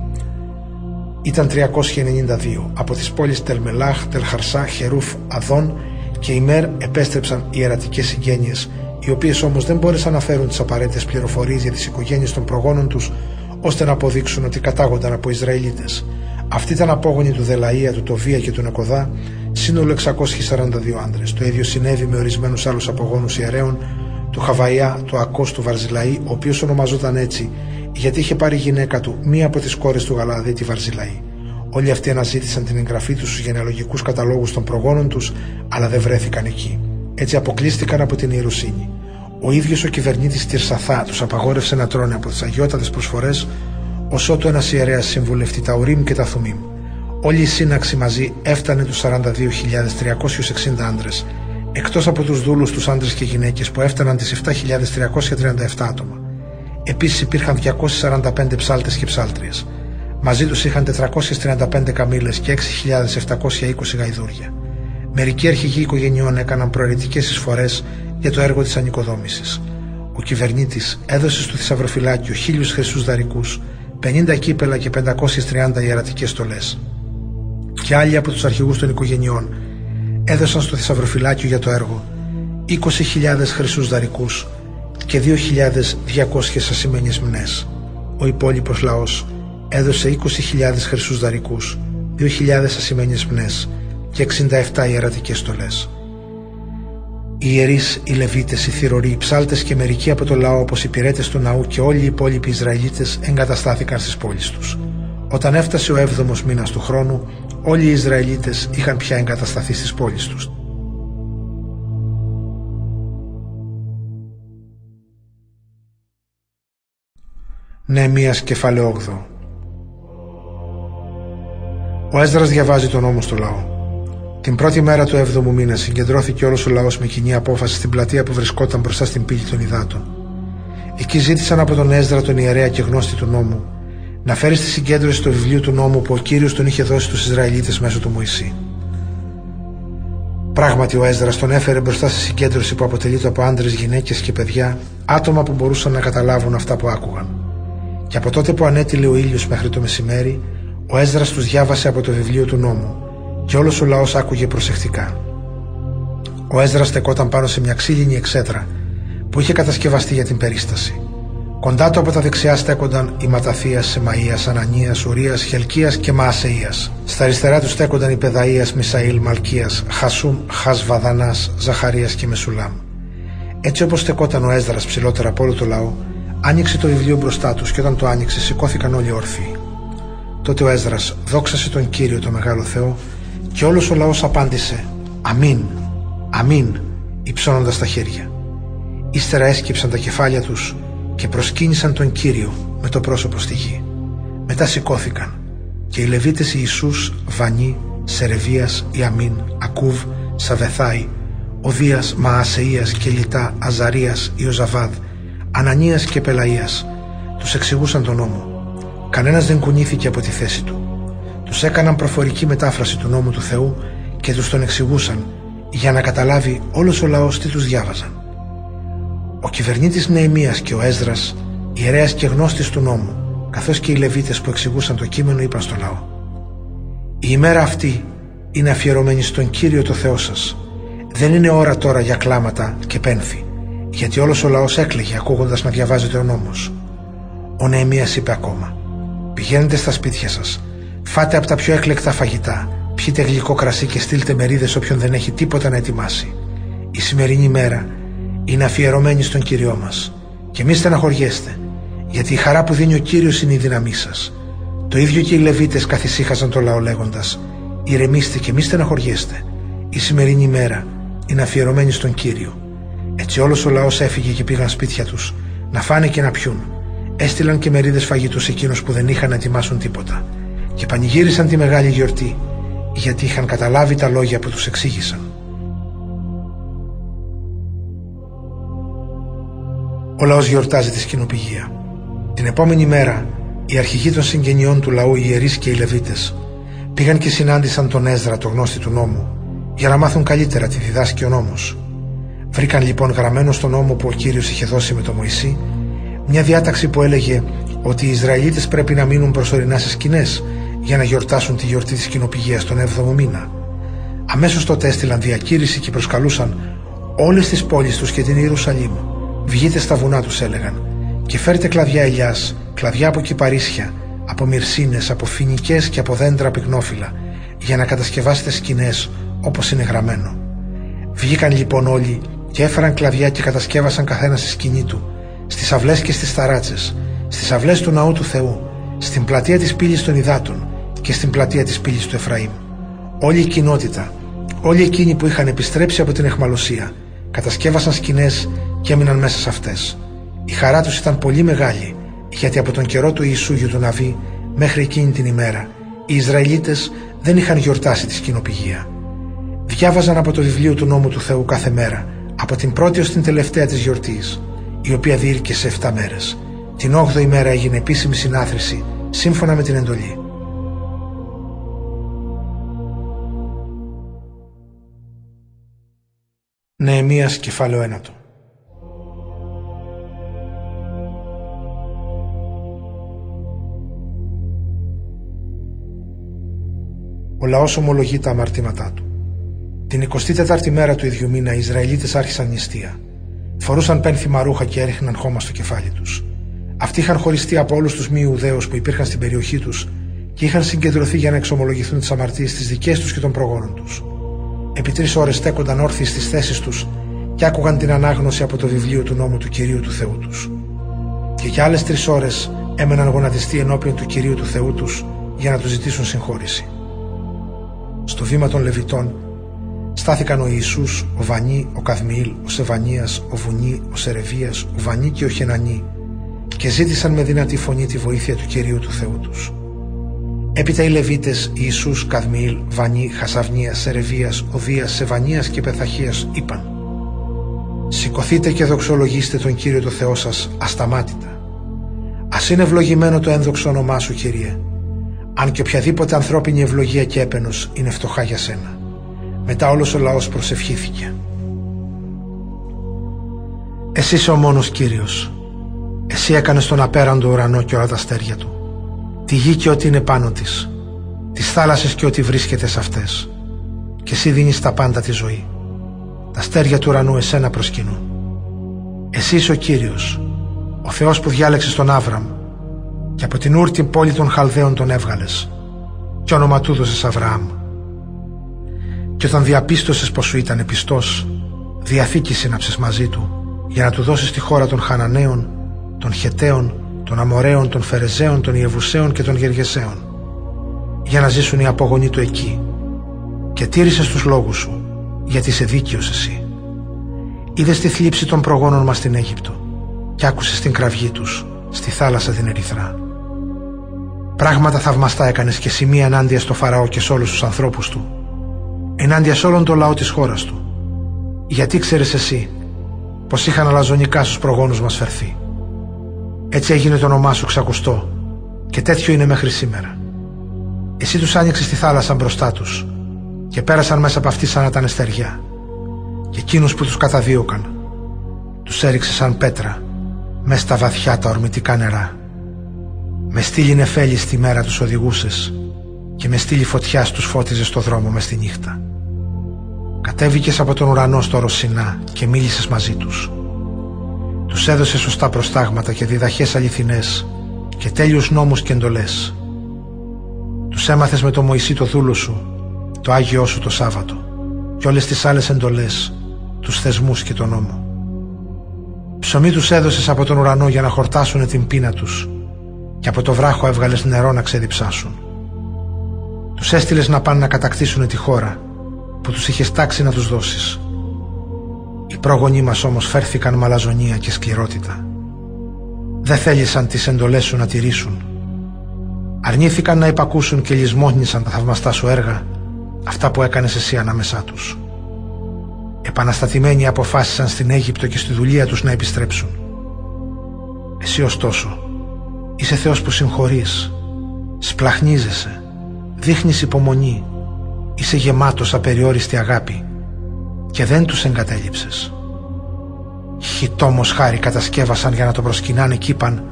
Ήταν τριακόσιοι ενενήντα δύο από τις πόλεις Τελμελάχ, Τελχαρσά, Χερούφ, Αδών και Ημέρ επέστρεψαν ιερατικές συγγένειες, οι οποίες όμως δεν μπόρεσαν να φέρουν τις απαραίτητες πληροφορίες για τις οικογένειες των προγόνων τους, ώστε να αποδείξουν ότι κατάγονταν από Ισραηλίτες. Αυτοί ήταν απόγονοι του Δελαΐα, του Τωβία και του Νεκοδά, σύνολο εξακόσιοι σαράντα δύο άντρες. Το ίδιο συνέβη με ορισμένους άλλους απογόνους ιερέων, του Χαβαϊά, του Ακός, του Βαρζιλαΐ, ο οποίος ονομαζόταν έτσι γιατί είχε πάρει γυναίκα του μία από τις κόρες του Γαλαδί, τη Βαρζιλαΐ. Όλοι αυτοί αναζήτησαν την εγγραφή τους στους γενεαλογικούς καταλόγους των προγόνων τους, αλλά δεν βρέθηκαν εκεί. Έτσι αποκλείστηκαν από την ιεροσύνη. Ο ίδιος ο κυβερνήτης Τυρσαθά τους απαγόρευσε να τρώνε από τις αγιότατες προσφορές, ως ότου ένας ιερέας συμβουλευτεί τα Ουρίμ και τα Θουμίμ. Όλη η σύναξη μαζί έφτανε τους σαράντα δύο χιλιάδες τριακόσιους εξήντα άντρες, εκτός από τους δούλους, τους άντρες και γυναίκες που έφταναν τις επτά χιλιάδες τριακόσια τριάντα επτά άτομα. Επίσης υπήρχαν διακόσιοι σαράντα πέντε ψάλτες και ψάλτριες. Μαζί τους είχαν τετρακόσιες τριάντα πέντε καμήλες και έξι χιλιάδες επτακόσια είκοσι γαϊδούρια. Μερικοί αρχηγοί οικογενειών έκαναν προαιρετικές εισφορές για το έργο της ανοικοδόμησης. Ο κυβερνήτης έδωσε στο θησαυροφυλάκιο χίλιους χρυσούς δαρικούς, πενήντα κύπελα και πεντακόσιες τριάντα ιερατικές στολές. Και άλλοι από τους αρχηγούς των οικογενειών έδωσαν στο θησαυροφυλάκιο για το έργο είκοσι χιλιάδες χρυσούς δαρικούς και δύο χιλιάδες διακόσιες ασημένιες μνές. Ο υπόλοιπος λαός έδωσε είκοσι χιλιάδες χρυσούς δαρικούς, δύο χιλιάδες ασημένιες μνές και εξήντα επτά ιερατικές στολές. Οι ιερείς, οι Λεβίτες, οι Θυρωροί, οι Ψάλτες και μερικοί από το λαό, όπως οι υπηρέτες του ναού και όλοι οι υπόλοιποι Ισραηλίτες, εγκαταστάθηκαν στις πόλεις τους. Όταν έφτασε ο έβδομος μήνας του χρόνου, όλοι οι Ισραηλίτες είχαν πια εγκατασταθεί στις πόλεις τους. Νεεμίας κεφάλαιο οκτώ. Ο Έσδρας διαβάζει τον νόμο στο λαό. Την πρώτη μέρα του έβδομου μήνα συγκεντρώθηκε όλος ο λαός με κοινή απόφαση στην πλατεία που βρισκόταν μπροστά στην πύλη των υδάτων. Εκεί ζήτησαν από τον Έσδρα, τον ιερέα και γνώστη του νόμου, να φέρει στη συγκέντρωση το βιβλίο του νόμου που ο Κύριος τον είχε δώσει στους Ισραηλίτες μέσω του Μωυσή. Πράγματι, ο Έσδρας τον έφερε μπροστά στη συγκέντρωση που αποτελείται από άντρες, γυναίκες και παιδιά, άτομα που μπορούσαν να καταλάβουν αυτά που άκουγαν. Και από τότε που ανέτειλε ο ήλιος μέχρι το μεσημέρι, ο Έσδρας τους διάβασε από το βιβλίο του νόμου, και όλος ο λαός άκουγε προσεκτικά. Ο Έσδρας στεκόταν πάνω σε μια ξύλινη εξέτρα που είχε κατασκευαστεί για την περίσταση. Κοντά του από τα δεξιά στέκονταν οι Ματαθίας, Σεμαΐας, Ανανίας, Ουρίας, Χελκίας και Μαασεΐας. Στα αριστερά του στέκονταν οι Πεδαΐας, Μισαήλ, Μαλκίας, Χασούμ, Χασβαδανάς, Ζαχαρίας και Μεσουλάμ. Έτσι όπως στεκόταν ο Έσδρας ψηλότερα από όλο το λαό, άνοιξε το βιβλίο μπροστά του και όταν το άνοιξε, σηκώθηκαν όλοι όρθιοι. Τότε ο Έσδρας δόξασε τον Κύριο, τον Μεγάλο Θεό, και όλος ο λαός απάντησε «Αμήν, αμήν», υψώνοντας τα χέρια. Ύστερα έσκυψαν τα κεφάλια τους και προσκύνησαν τον Κύριο με το πρόσωπο στη γη. Μετά σηκώθηκαν και οι Λεβίτες Ιησούς, Βανί, Σερεβίας, Ιαμίν, Ακούβ, Σαβεθάι, Οδίας, Μαασεΐας, Κελιτά, Αζαρίας, Ιωζαβάδ, Ανανίας και Πελαΐας τους εξηγούσαν τον νόμο. Κανένας δεν κουνήθηκε από τη θέση του. Τους έκαναν προφορική μετάφραση του νόμου του Θεού και τους τον εξηγούσαν για να καταλάβει όλος ο λαός τι τους διάβαζαν. Ο κυβερνήτης Νεεμίας και ο Έσδρας, ιερέας και γνώστης του νόμου, καθώς και οι Λεβίτες που εξηγούσαν το κείμενο, είπαν στο λαό «Η ημέρα αυτή είναι αφιερωμένη στον Κύριο το Θεό σας. Δεν είναι ώρα τώρα για κλάματα και πένθη, γιατί όλος ο λαός έκλαιγε ακούγοντας να διαβάζεται ο νόμος». Ο Νεεμίας είπε ακόμα «Πηγαίνετε στα σπίτια σας, φάτε από τα πιο έκλεκτα φαγητά, πιείτε γλυκό κρασί και στείλτε μερίδες όποιον δεν έχει τίποτα να ετοιμάσει. Η σημερινή μέρα είναι αφιερωμένη στον Κύριό μας. Και μη στεναχωριέστε, γιατί η χαρά που δίνει ο Κύριος είναι η δύναμή σας». Το ίδιο και οι Λεβίτες καθησύχαζαν το λαό λέγοντας «Ηρεμήστε και μη στεναχωριέστε. Η σημερινή μέρα είναι αφιερωμένη στον Κύριο». Έτσι όλος ο λαός έφυγε και πήγαν σπίτια τους να φάνε και να πιούν. Έστειλαν και μερίδες φαγητού σε εκείνους που δεν είχαν να ετοιμάσουν τίποτα. Και πανηγύρισαν τη μεγάλη γιορτή, γιατί είχαν καταλάβει τα λόγια που τους εξήγησαν. Ο λαός γιορτάζει τη σκηνοπηγία. Την επόμενη μέρα, οι αρχηγοί των συγγενειών του λαού, οι ιερείς και οι Λεβίτες, πήγαν και συνάντησαν τον Έσδρα, τον γνώστη του νόμου, για να μάθουν καλύτερα τι διδάσκει ο νόμος. Βρήκαν λοιπόν γραμμένο στον νόμο που ο Κύριος είχε δώσει με τον Μωυσή, μια διάταξη που έλεγε ότι οι Ισραηλίτες πρέπει να μείνουν προσωρινά σε σκηνές για να γιορτάσουν τη γιορτή της σκηνοπηγίας τον έβδομο μήνα. Αμέσως τότε έστειλαν διακήρυξη και προσκαλούσαν όλες τις πόλεις τους και την Ιερουσαλήμ. «Βγείτε στα βουνά», τους έλεγαν, «και φέρτε κλαδιά ελιάς, κλαδιά από κυπαρίσια, από μυρσίνες, από φοινικές και από δέντρα πυκνόφυλλα, για να κατασκευάσετε σκηνές όπως είναι γραμμένο». Βγήκαν λοιπόν όλοι και έφεραν κλαδιά και κατασκεύασαν καθένα στη σκηνή του, στις αυλές και στις ταράτσες, στις αυλές του ναού του Θεού, στην πλατεία της πύλης των Ιδάτων και στην πλατεία της πύλης του Εφραήμ. Όλη η κοινότητα, όλοι εκείνοι που είχαν επιστρέψει από την Εχμαλωσία, κατασκεύασαν σκηνές και έμειναν μέσα σε αυτές. Η χαρά τους ήταν πολύ μεγάλη, γιατί από τον καιρό του Ιησού γιου του Ναβί μέχρι εκείνη την ημέρα, οι Ισραηλίτες δεν είχαν γιορτάσει τη σκηνοπηγία. Διάβαζαν από το βιβλίο του νόμου του Θεού κάθε μέρα, από την πρώτη ως την τελευταία της γιορτής, η οποία διήρκε σε εφτά μέρες. Την όγδοη μέρα έγινε επίσημη συνάθρηση, σύμφωνα με την εντολή. Νεεμίας κεφάλαιο ένα. Ο λαός ομολογεί τα αμαρτήματά του. Την εικοστή τέταρτη μέρα του ίδιου μήνα οι Ισραηλίτες άρχισαν νηστεία. Φορούσαν πένθυμα ρούχα και έριχναν χώμα στο κεφάλι τους. Αυτοί είχαν χωριστεί από όλους τους μη Ιουδαίους που υπήρχαν στην περιοχή τους και είχαν συγκεντρωθεί για να εξομολογηθούν τις αμαρτίες τις δικές τους και των προγόνων τους. Επί τρεις ώρες στέκονταν όρθιοι στις θέσεις τους και άκουγαν την ανάγνωση από το βιβλίο του νόμου του Κυρίου του Θεού τους. Και για άλλες τρεις ώρες έμεναν γονατιστοί ενώπιον του Κυρίου του Θεού τους για να του ζητήσουν συγχώρηση. Στο βήμα των Λεβιτών στάθηκαν ο Ιησούς, ο Βανί, ο Καδμιήλ, ο Σεβανίας, ο Βουνί, ο Σερεβίας, ο Βανί και ο Χενανί, και ζήτησαν με δυνατή φωνή τη βοήθεια του Κυρίου του Θεού τους. Έπειτα οι Λεβίτες Ιησούς, Καδμιήλ, Βανί, Χασαβνίας, Σερεβίας, Οδίας, Σεβανίας και Πεθαχίας είπαν: «Σηκωθείτε και δοξολογήστε τον Κύριο το Θεό σας ασταμάτητα. Ας είναι ευλογημένο το ένδοξο όνομά σου, Κύριε. Αν και οποιαδήποτε ανθρώπινη ευλογία και έπαινος είναι φτωχά για σένα». Μετά όλος ο λαός προσευχήθηκε. Εσύ είσαι ο μόνος Κύριος. Εσύ έκανες τον απέραντο ουρανό και όλα τα αστέρια του, τη γη και ό,τι είναι πάνω της, τις θάλασσες και ό,τι βρίσκεται σε αυτές. Και εσύ δίνεις τα πάντα τη ζωή. Τα αστέρια του ουρανού εσένα προσκυνούν. Εσύ είσαι ο Κύριος, ο Θεός που διάλεξες τον Άβραμ και από την Ούρ την πόλη των Χαλδαίων τον έβγαλες και όνομα του δώσες Αβραάμ. Και όταν διαπίστωσες πως σου ήταν πιστός, διαθήκη σύναψες μαζί του για να του δώσεις τη χώρα των Χαναναίων, των Χεταίων, των Αμοραίων, των Φερεζαίων, των Ιεβουσαίων και των Γεργεσαίων, για να ζήσουν οι απόγονοι του εκεί. Και τήρησες τους λόγους σου, γιατί είσαι δίκαιος εσύ. Είδες τη θλίψη των προγόνων μας στην Αίγυπτο και άκουσες την κραυγή τους στη θάλασσα την ερυθρά. Πράγματα θαυμαστά έκανες και σημεία ενάντια στο Φαραώ και σε όλους τους ανθρώπους του, ενάντια σε όλον το λαό της χώρας του. Γιατί ξέρεις εσύ πως είχαν αλαζονικά στους προγόνους μας φερθεί. Έτσι έγινε το όνομά σου ξακουστό και τέτοιο είναι μέχρι σήμερα. Εσύ τους άνοιξες τη θάλασσα μπροστά τους και πέρασαν μέσα από αυτή σαν να ήταν στεριά, και εκείνους που τους καταδίωκαν τους έριξε σαν πέτρα μέσα στα βαθιά τα ορμητικά νερά. Με στήλη νεφέλη στη μέρα τους οδηγούσες και με στήλη φωτιάς τους φώτιζες το δρόμο μες τη νύχτα. Κατέβηκες από τον ουρανό στο Ρωσινά και μίλησες μαζί τους. Τους έδωσες σωστά προστάγματα και διδαχές αληθινές και τέλειους νόμους και εντολές. Τους έμαθες με το Μωυσή το δούλο σου, το Άγιό σου το Σάββατο και όλες τις άλλες εντολές, τους θεσμούς και τον νόμο. Ψωμί τους έδωσες από τον ουρανό για να χορτάσουν την πείνα τους και από το βράχο έβγαλες νερό να ξεδιψάσουν. Τους έστειλες να πάνε να κατακτήσουν τη χώρα που τους είχες τάξει να τους δώσεις. Οι πρόγονοί μας όμως φέρθηκαν με αλαζονία και σκληρότητα. Δεν θέλησαν τις εντολές σου να τηρήσουν. Αρνήθηκαν να υπακούσουν και λησμόνησαν τα θαυμαστά σου έργα, αυτά που έκανες εσύ ανάμεσά τους. Επαναστατημένοι αποφάσισαν στην Αίγυπτο και στη δουλεία τους να επιστρέψουν. Εσύ ωστόσο είσαι Θεός που συγχωρείς, σπλαχνίζεσαι, δείχνεις υπομονή, είσαι γεμάτος απεριόριστη αγάπη και δεν τους εγκατέλειψες. Χιτόμος χάρη κατασκεύασαν για να το προσκυνάνε κι είπαν: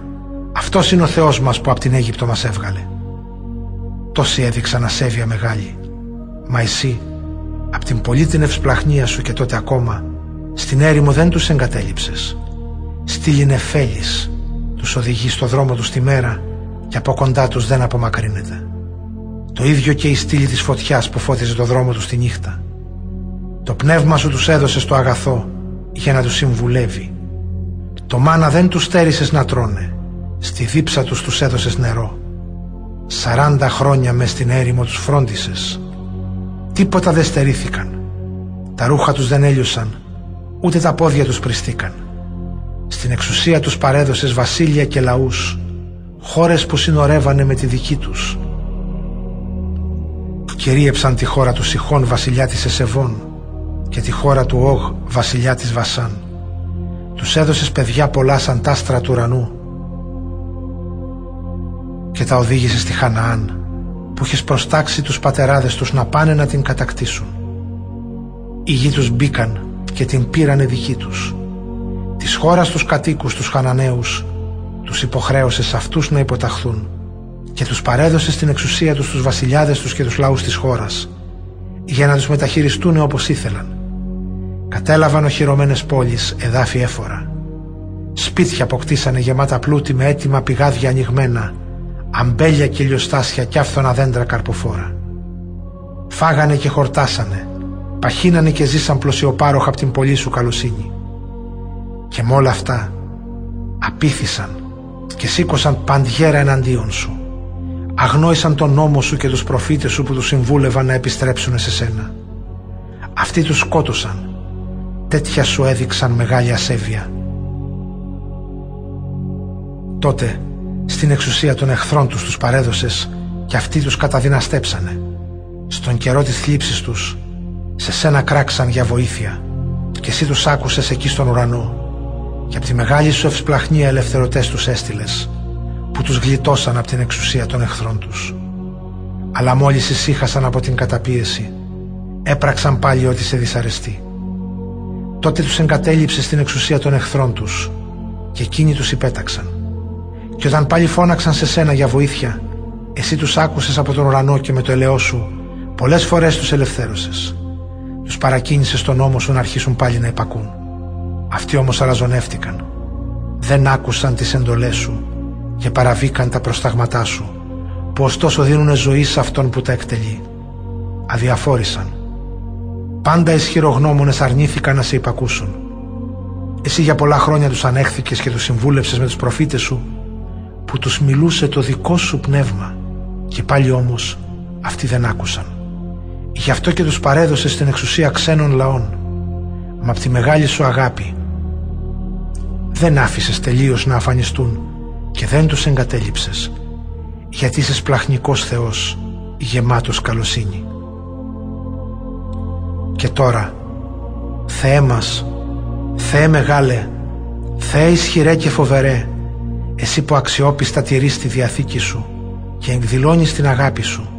«Αυτός είναι ο Θεός μας που από την Αίγυπτο μας έβγαλε». Τόσοι έδειξαν ασέβεια μεγάλη, μα εσύ από την πολύτην ευσπλαχνία σου και τότε ακόμα στην έρημο δεν τους εγκατέλειψες. Στήλη νεφέλης τους οδηγεί στο δρόμο τους τη μέρα και από κοντά τους δεν απομακρύνεται. Το ίδιο και η στήλη της φωτιάς που φώτιζε το δρόμο τους τη νύχτα. Το πνεύμα σου τους έδωσε στο αγαθό για να τους συμβουλεύει. Το μάνα δεν τους στέρισες να τρώνε, στη δίψα τους τους έδωσες νερό. Σαράντα χρόνια μες στην έρημο τους φρόντισες. Τίποτα δεν στερήθηκαν. Τα ρούχα τους δεν έλειωσαν, ούτε τα πόδια τους πριστήκαν. Στην εξουσία τους παρέδωσες βασίλεια και λαούς, χώρες που συνορεύανε με τη δική τους. Κυρίεψαν τη χώρα του Σιχών βασιλιά της Εσεβών και τη χώρα του Ογ βασιλιά της Βασάν. Τους έδωσες παιδιά πολλά σαν τα άστρα του ουρανού και τα οδήγησες στη Χαναάν που είχες προστάξει τους πατεράδες τους να πάνε να την κατακτήσουν. Οι γη τους μπήκαν και την πήρανε δική τους. Της χώρας τους κατοίκους τους Χαναναίους τους υποχρέωσες αυτούς να υποταχθούν και τους παρέδωσε στην εξουσία τους τους βασιλιάδες τους και τους λαούς της χώρας για να τους μεταχειριστούν όπως ήθελαν. Κατέλαβαν οχυρωμένες πόλεις, εδάφη έφορα. Σπίτια αποκτήσανε γεμάτα πλούτη με έτοιμα πηγάδια ανοιγμένα, αμπέλια και ηλιοστάσια και άφθονα δέντρα καρποφόρα. Φάγανε και χορτάσανε, παχύνανε και ζήσαν πλωσιοπάροχα από την πολλή σου καλοσύνη. Και με όλα αυτά απήθησαν και σήκωσαν παντιέρα εναντίον σου. Αγνόησαν τον νόμο σου και τους προφήτες σου που τους συμβούλευαν να επιστρέψουν σε σένα. Αυτοί τους σκότωσαν. Τέτοια σου έδειξαν μεγάλη ασέβεια. Τότε στην εξουσία των εχθρών τους τους παρέδωσες και αυτοί τους καταδυναστέψανε. Στον καιρό της θλίψης τους σε σένα κράξαν για βοήθεια και εσύ τους άκουσες εκεί στον ουρανό και από τη μεγάλη σου ευσπλαχνία ελευθερωτές τους έστειλες που τους γλιτώσαν από την εξουσία των εχθρών τους. Αλλά μόλις ησύχασαν από την καταπίεση έπραξαν πάλι ό,τι σε δυσαρεστεί. Τότε τους εγκατέλειψες στην εξουσία των εχθρών τους και εκείνοι τους υπέταξαν. Και όταν πάλι φώναξαν σε σένα για βοήθεια, εσύ τους άκουσες από τον ουρανό και με το ελαιό σου πολλές φορές τους ελευθέρωσες. Τους παρακίνησες τον νόμο σου να αρχίσουν πάλι να υπακούν. Αυτοί όμως αραζονεύτηκαν. Δεν άκουσαν τις εντολές σου και παραβήκαν τα προσταγματά σου, που ωστόσο δίνουν ζωή σε αυτόν που τα εκτελεί. Αδιαφόρησαν. Πάντα ισχυρογνώμονες αρνήθηκαν να σε υπακούσουν. Εσύ για πολλά χρόνια τους ανέχθηκες και τους συμβούλευσες με τους προφήτες σου, που τους μιλούσε το δικό σου πνεύμα, και πάλι όμως αυτοί δεν άκουσαν. Γι' αυτό και τους παρέδωσες στην εξουσία ξένων λαών, μα από τη μεγάλη σου αγάπη δεν άφησες τελείως να αφανιστούν και δεν τους εγκατέλειψες, γιατί είσαι σπλαχνικός Θεός, γεμάτος καλοσύνη. Και τώρα, Θεέ μας, Θεέ μεγάλε, Θεέ ισχυρέ και φοβερέ, εσύ που αξιόπιστα τηρείς τη Διαθήκη σου και εκδηλώνεις την αγάπη σου,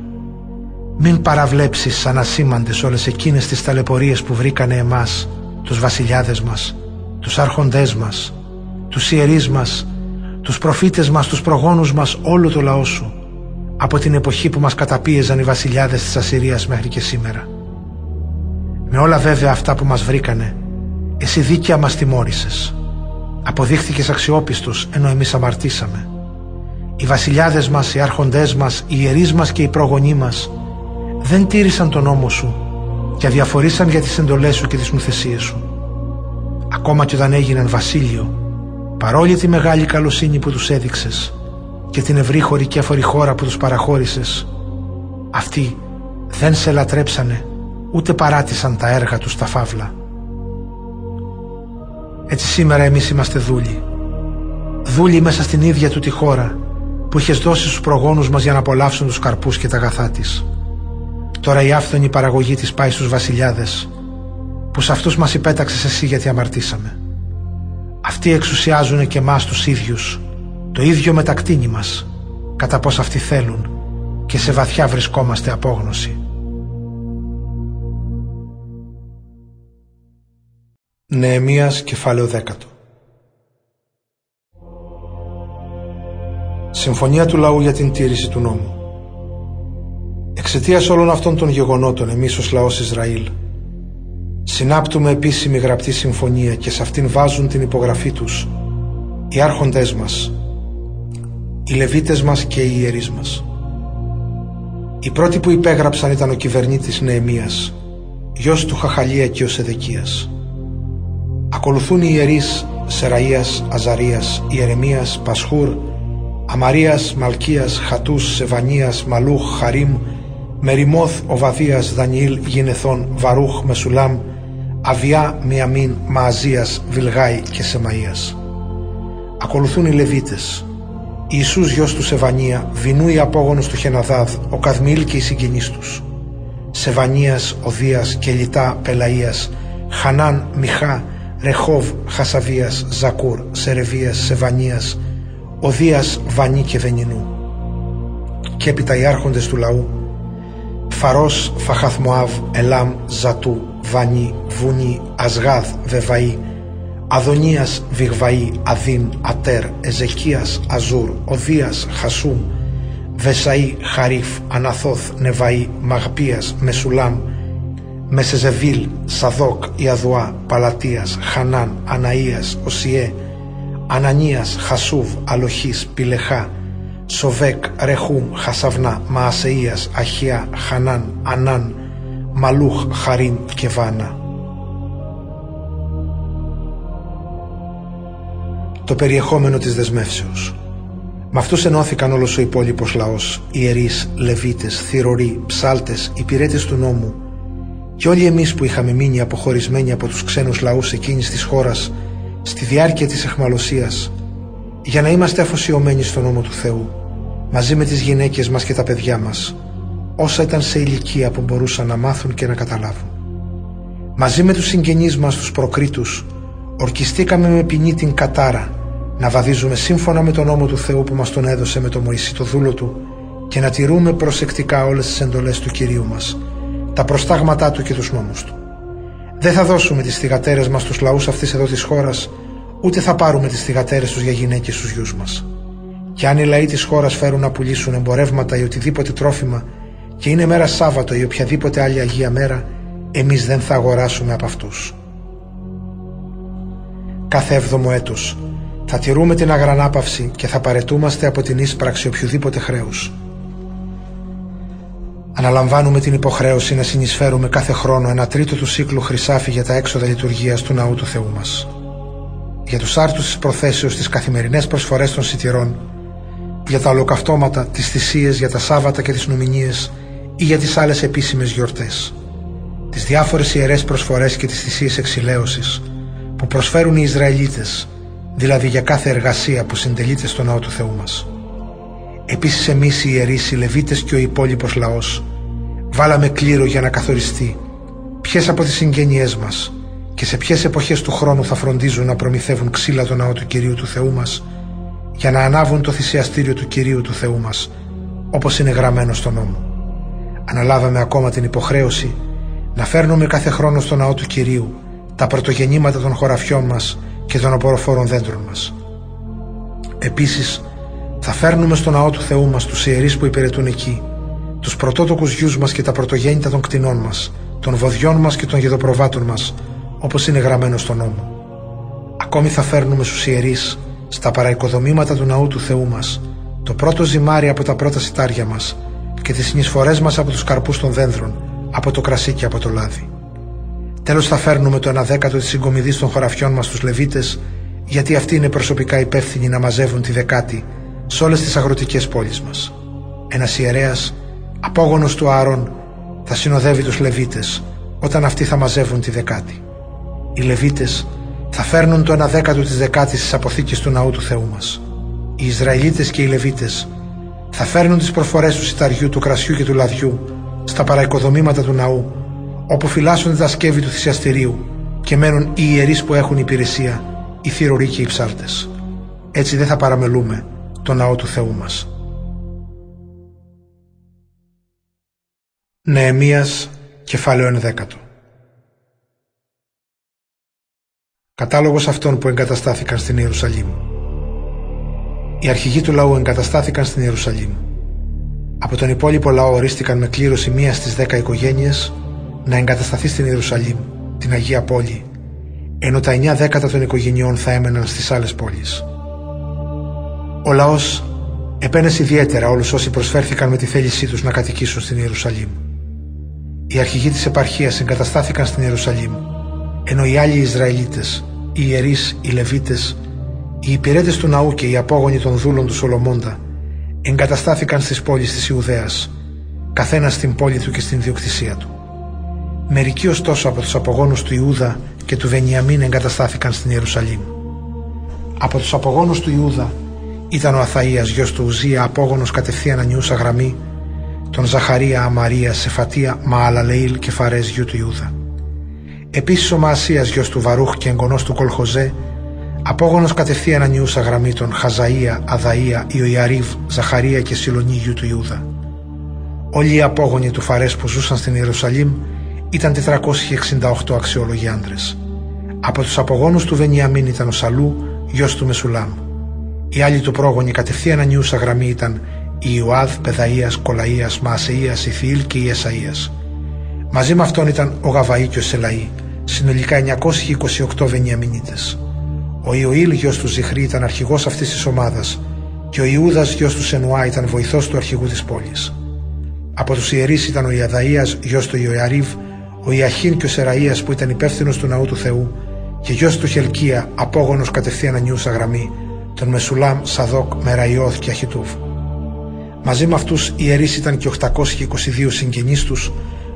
μην παραβλέψεις ανασήμαντες όλες εκείνες τις ταλαιπωρίες που βρήκανε εμάς, τους βασιλιάδες μας, τους άρχοντές μας, τους ιερείς μας, τους προφήτες μας, τους προγόνους μας, όλο το λαό σου, από την εποχή που μας καταπίεζαν οι βασιλιάδες της Ασσυρίας μέχρι και σήμερα. Με όλα βέβαια αυτά που μας βρήκανε, εσύ δίκαια μας τιμώρησες. Αποδείχθηκες αξιόπιστος, ενώ εμείς αμαρτήσαμε. Οι βασιλιάδες μας, οι άρχοντές μας, οι ιερείς μας και οι προγονείς μας δεν τήρησαν τον νόμο σου και αδιαφορήσαν για τις εντολές σου και τις νουθεσίες σου. Ακόμα και όταν έγιναν βασίλειο, παρόλη τη μεγάλη καλοσύνη που τους έδειξες και την ευρύχωρη και αφορή χώρα που τους παραχώρησες, αυτοί δεν σε λατρέψανε, ούτε παράτησαν τα έργα τους τα φαύλα. Έτσι σήμερα εμείς είμαστε δούλοι. Δούλοι μέσα στην ίδια του τη χώρα που είχες δώσει στους προγόνους μας για να απολαύσουν τους καρπούς και τα αγαθά της. Τώρα η άφθονη παραγωγή της πάει στους βασιλιάδες, που σε αυτούς μας υπέταξες εσύ γιατί αμαρτήσαμε. Αυτοί εξουσιάζουν και εμάς τους ίδιους, το ίδιο με τα κτίνη μας, κατά πως αυτοί θέλουν, και σε βαθιά βρισκόμαστε απόγνωση. Νεεμίας κεφάλαιο δέκα. Συμφωνία του λαού για την τήρηση του νόμου. Εξαιτίας όλων αυτών των γεγονότων εμείς ως λαός Ισραήλ συνάπτουμε επίσημη γραπτή συμφωνία και σε αυτήν βάζουν την υπογραφή τους οι άρχοντές μας, οι λεβίτες μας και οι ιερείς μας. Οι πρώτοι που υπέγραψαν ήταν ο κυβερνήτης Νεεμίας, γιος του Χαχαλία και ο Σεδεκίας. Ακολουθούν οι ιερείς Σεραΐας, Αζαρίας, Ιερεμίας, Πασχούρ, Αμαρίας, Μαλκίας, Χατούς, Σεβανίας, Μαλούχ, Χαρίμ, Μεριμόθ, Οβαδίας, Δανιήλ, Γινεθών, Βαρούχ, Μεσουλάμ, Αβιά, Μιαμίν, Μααζίας, Βιλγάη και Σεμαΐας. Ακολουθούν οι Λεβίτες, Ιησούς γιος του Σεβανία, Βινού οι απόγονος του Χεναδάδ, ο Καδμίλ και οι συγγενείς τους, Σεβανίας, Οδίας, Κελιτά, Πελαΐας, Χανάν, Μιχά, Ρεχόβ, Χασαβίας, Ζακούρ, Σερεβίας, Σεβανίας, Οδίας, Βανί και Βενινού. Και έπειτα οι άρχοντες του λαού, Φαρός, Φαχαθμοάβ, Ελάμ, Ζατού, Βανί, Βουνί, Ασγάδ, Βεβαΐ, Αδονίας, Βιγβαΐ, Αδίν, Ατέρ, Εζεκίας, Αζούρ, Οδίας, Χασούμ, Βεσαΐ, Χαρίφ, Αναθόθ, Νεβαΐ, Μαγπίας, Μεσουλάμ, Μεσεζεβίλ, Σαδόκ, Ιαδουά, Παλατίας, Χανάν, Αναΐας, Οσιέ, Ανανίας, Χασούβ, Αλοχής, Πιλεχά, Σοβέκ, Ρεχούμ, Χασαυνά, Μαασεΐας, Αχιά, Χανάν, Ανάν, Μαλούχ, Χαρίν και Βάνα. Το περιεχόμενο της δεσμεύσεως. Μ' αυτούς ενώθηκαν όλος ο υπόλοιπος λαός, ιερείς, λεβίτες, θυρωροί, ψάλτες, υπηρέτες του νόμου, και όλοι εμείς που είχαμε μείνει αποχωρισμένοι από τους ξένους λαούς εκείνης της χώρας στη διάρκεια της εχμαλωσίας για να είμαστε αφοσιωμένοι στον νόμο του Θεού, μαζί με τις γυναίκες μας και τα παιδιά μας, όσα ήταν σε ηλικία που μπορούσαν να μάθουν και να καταλάβουν. Μαζί με τους συγγενείς μας, τους προκρίτους, ορκιστήκαμε με ποινή την κατάρα, να βαδίζουμε σύμφωνα με τον νόμο του Θεού που μας τον έδωσε με τον Μωυσή το δούλο του και να τηρούμε προσεκτικά όλες τις εντολές του Κυρίου μας, τα προστάγματά του και τους νόμους του. Δεν θα δώσουμε τις θυγατέρες μας στους λαούς αυτής εδώ της χώρας, ούτε θα πάρουμε τις θυγατέρες τους για γυναίκες στους γιους μας. Και αν οι λαοί της χώρας φέρουν να πουλήσουν εμπορεύματα ή οτιδήποτε τρόφιμα και είναι μέρα Σάββατο ή οποιαδήποτε άλλη Αγία μέρα, εμείς δεν θα αγοράσουμε από αυτούς. Κάθε έβδομο έτος θα τηρούμε την αγρανάπαυση και θα παρετούμαστε από την εισπράξη οποιοδήποτε χρέους. Αναλαμβάνουμε την υποχρέωση να συνεισφέρουμε κάθε χρόνο ένα τρίτο του σύκλου χρυσάφι για τα έξοδα λειτουργίας του ναού του Θεού μας. Για τους άρτους της προθέσεως, τις καθημερινές προσφορές των σιτηρών, για τα ολοκαυτώματα, τις θυσίες, για τα Σάββατα και τις νομηνίες ή για τις άλλες επίσημες γιορτές, τις διάφορες ιερές προσφορές και τις θυσίες εξηλαίωσης που προσφέρουν οι Ισραηλίτες, δηλαδή για κάθε εργασία που συντελείται στο ναό του Θεού μας. Επίσης εμείς οι ιερείς, οι Λεβίτες και ο υπόλοιπος λαός βάλαμε κλήρο για να καθοριστεί ποιες από τις συγγένειές μας και σε ποιες εποχές του χρόνου θα φροντίζουν να προμηθεύουν ξύλα το ναό του Κυρίου του Θεού μας για να ανάβουν το θυσιαστήριο του Κυρίου του Θεού μας, όπως είναι γραμμένο στον νόμο. Αναλάβαμε ακόμα την υποχρέωση να φέρνουμε κάθε χρόνο στο ναό του Κυρίου τα πρωτογεννήματα των χωραφιών μας και των αποροφόρων δέντρων μας. Επίσης, θα φέρνουμε στο ναό του Θεού μας τους ιερείς που υπηρετούν εκεί, τους πρωτότοκους γιους μας και τα πρωτογέννητα των κτηνών μας, των βοδιών μας και των γεδοπροβάτων μας, όπως είναι γραμμένο στον νόμο. Ακόμη θα φέρνουμε στους ιερείς, στα παραοικοδομήματα του ναού του Θεού μας, το πρώτο ζυμάρι από τα πρώτα σιτάρια μας και τις συνεισφορές μας από τους καρπούς των δένδρων, από το κρασί και από το λάδι. Τέλος, θα φέρνουμε το ένα δέκατο της συγκομιδής των χωραφιών μας στους Λεβίτες, γιατί αυτοί είναι προσωπικά υπεύθυνοι να μαζεύουν τη δεκάτη σε όλες τις αγροτικές πόλεις μας. Ένας ιερέας, απόγονος του Ααρών, θα συνοδεύει τους Λεβίτες όταν αυτοί θα μαζεύουν τη δεκάτη. Οι Λεβίτες θα φέρνουν το ένα δέκατο της δεκάτης στις αποθήκες του ναού του Θεού μας. Οι Ισραηλίτες και οι Λεβίτες θα φέρνουν τις προφορές του σιταριού, του κρασιού και του λαδιού στα παραοικοδομήματα του ναού, όπου φυλάσσονται τα σκεύη του θυσιαστηρίου και μένουν οι ιερείς που έχουν υπηρεσία, οι θηροροί και οι ψάρτες. Έτσι δεν θα παραμελούμε το ναό του Θεού μας. Νεεμίας, κεφάλαιο ενδέκατο. Κατάλογος αυτών που εγκαταστάθηκαν στην Ιερουσαλήμ. Οι αρχηγοί του λαού εγκαταστάθηκαν στην Ιερουσαλήμ. Από τον υπόλοιπο λαό ορίστηκαν με κλήρωση μία στις δέκα οικογένειες να εγκατασταθεί στην Ιερουσαλήμ, την Αγία Πόλη, ενώ τα εννιά δέκατα των οικογενειών θα έμεναν στις άλλες πόλεις. Ο λαός επένεσε ιδιαίτερα όλους όσοι προσφέρθηκαν με τη θέλησή τους να κατοικήσουν στην Ιερουσαλήμ. Οι αρχηγοί της επαρχίας εγκαταστάθηκαν στην Ιερουσαλήμ, ενώ οι άλλοι Ισραηλίτες, οι ιερείς, οι Λεβίτες, οι υπηρέτες του ναού και οι απόγονοι των δούλων του Σολομώντα εγκαταστάθηκαν στις πόλεις της Ιουδαίας, καθένας στην πόλη του και στην διοκτησία του. Μερικοί ωστόσο από τους απογόνους του Ιούδα και του Βενιαμίν εγκαταστάθηκαν στην Ιερουσαλήμ. Από τους απογόνους του Ιούδα ήταν ο Αθαΐας, γιος του Ουζία, απόγονος κατευθείαν ανιούσα γραμμή των Ζαχαρία, Αμαρία, Σεφατία, Μααλαλεήλ και Φαρές, γιου του Ιούδα. Επίσης ο Μαασίας, γιος του Βαρούχ και εγγονός του Κολχοζέ, απόγονος κατευθείαν ανιούσα γραμμή των Χαζαΐα, Αδαΐα, Ιωιαρίβ, Ζαχαρία και Σιλονί, γιου του Ιούδα. Όλοι οι απόγονοι του Φαρές που ζούσαν στην Ιερουσαλήμ ήταν τετρακόσιοι εξήντα οκτώ αξιόλογοι άντρες. Από τους απογόνους του Βενιαμίν ήταν ο Σαλού, γιος του Μεσουλάμ. Οι άλλοι του πρόγονοι κατευθείαν ανιούσα γραμμή ήταν η Ιουάδ, Πεδαΐας, Κολαΐας, Μαασεΐας, Ιθιήλ και η Εσαΐας. Μαζί με αυτόν ήταν ο Γαβαΐ και ο Σελαΐ, συνολικά εννιακόσιοι είκοσι οκτώ Βενιαμινίτες. Ο Ιωήλ, γιος του Ζιχρή, ήταν αρχηγός αυτής της ομάδας και ο Ιούδας, γιος του Σενουά, ήταν βοηθός του αρχηγού της πόλης. Από τους ιερείς ήταν ο Ιαδαΐας, γιος του Ιωιαρίβ, ο Ιαχήν και ο Σεραΐας που ήταν υπεύθυνος του ναού του Θεού και γιος του Χελκία, απόγονος κατευθείαν ανιούσα γραμμή των Μεσουλάμ, Σαδόκ, Μεραϊώθ και Αχιτούβ. Μαζί με αυτούς ιερείς ήταν και οκτακόσιοι είκοσι δύο συγγενείς τους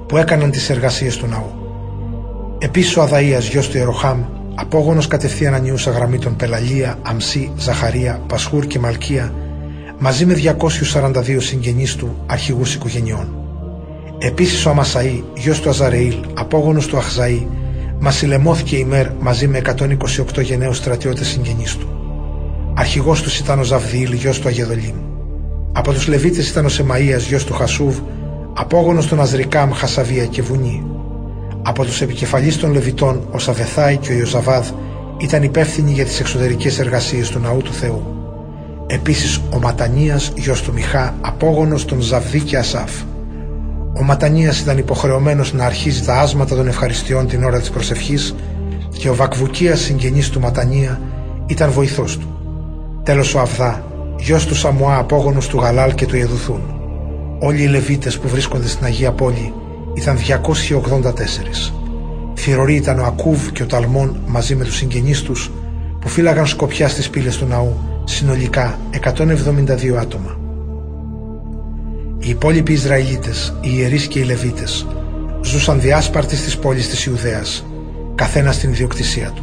που έκαναν τις εργασίες του ναού. Επίσης ο Αδαΐας, γιος του Ιεροχάμ, απόγονος κατευθείαν ανιούσα γραμμή των Πελαλία, Αμσή, Ζαχαρία, Πασχούρ και Μαλκία, μαζί με διακόσιους σαράντα δύο συγγενείς του αρχηγούς οικογενειών. Επίσης ο Αμασαΐ, γιος του Αζαρεήλ, απόγονος του Αχζαΐ, μασιλεμώθηκε η Μέρ μαζί με εκατόν είκοσι οκτώ γενναίους στρατιώτες συγγενείς του. Αρχηγός τους ήταν ο Ζαβδιήλ, γιος του Αγεδολίμ. Από τους Λεβίτες ήταν ο Σεμαΐας, γιος του Χασούβ, απόγονος των Αζρικάμ, Χασαβία και Βουνή. Από τους επικεφαλείς των Λεβιτών, ο Σαβεθάη και ο Ιωζαβάδ ήταν υπεύθυνοι για τις εξωτερικές εργασίες του Ναού του Θεού. Επίσης ο Ματανίας, γιος του Μιχά, απόγονος των Ζαβδί και Ασάφ. Ο Ματανίας ήταν υποχρεωμένος να αρχίζει τα άσματα των ευχαριστειών την ώρα της προσευχής και ο Βακβουκίας, συγγενής του Ματανία, ήταν βοηθός του. Τέλος ο Αβδά, γιος του Σαμουά, απόγονος του Γαλάλ και του Ιεδουθούν. Όλοι οι Λεβίτες που βρίσκονται στην Αγία Πόλη ήταν διακόσιοι ογδόντα τέσσερις. Θυρωροί ήταν ο Ακούβ και ο Ταλμών μαζί με τους συγγενείς τους που φύλαγαν σκοπιά στις πύλες του ναού, συνολικά εκατόν εβδομήντα δύο άτομα. Οι υπόλοιποι Ισραηλίτες, οι ιερείς και οι Λεβίτες, ζούσαν διάσπαρτοι στις πόλεις της Ιουδαίας, καθένα στην ιδιοκτησία του.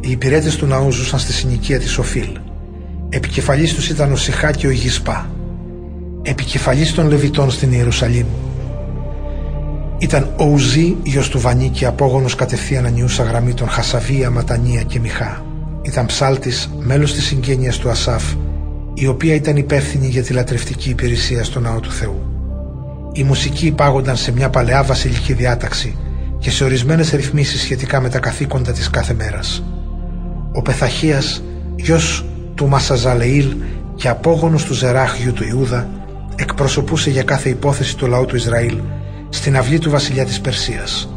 Οι υπηρέτες του ναού ζούσαν στη συνοικία της Οφίλ. Επικεφαλής τους ήταν ο Σιχά και ο Γισπά. Επικεφαλής των Λεβιτών στην Ιερουσαλήμ ήταν ο Ουζή, γιος του Βανί και απόγονος κατευθείαν ανιούσα γραμμή των Χασαβία, Ματανία και Μιχά. Ήταν ψάλτης, μέλος της συγγένειας του Ασάφ, η οποία ήταν υπεύθυνη για τη λατρευτική υπηρεσία στο Ναό του Θεού. Οι μουσικοί υπάγονταν σε μια παλαιά βασιλική διάταξη και σε ορισμένες ρυθμίσεις σχετικά με τα καθήκοντα της κάθε μέρας. Ο Πεθαχίας, γιος του Μασαζαλεήλ και απόγονος του Ζεράχιου του Ιούδα, εκπροσωπούσε για κάθε υπόθεση το λαό του Ισραήλ στην αυλή του βασιλιά της Περσίας.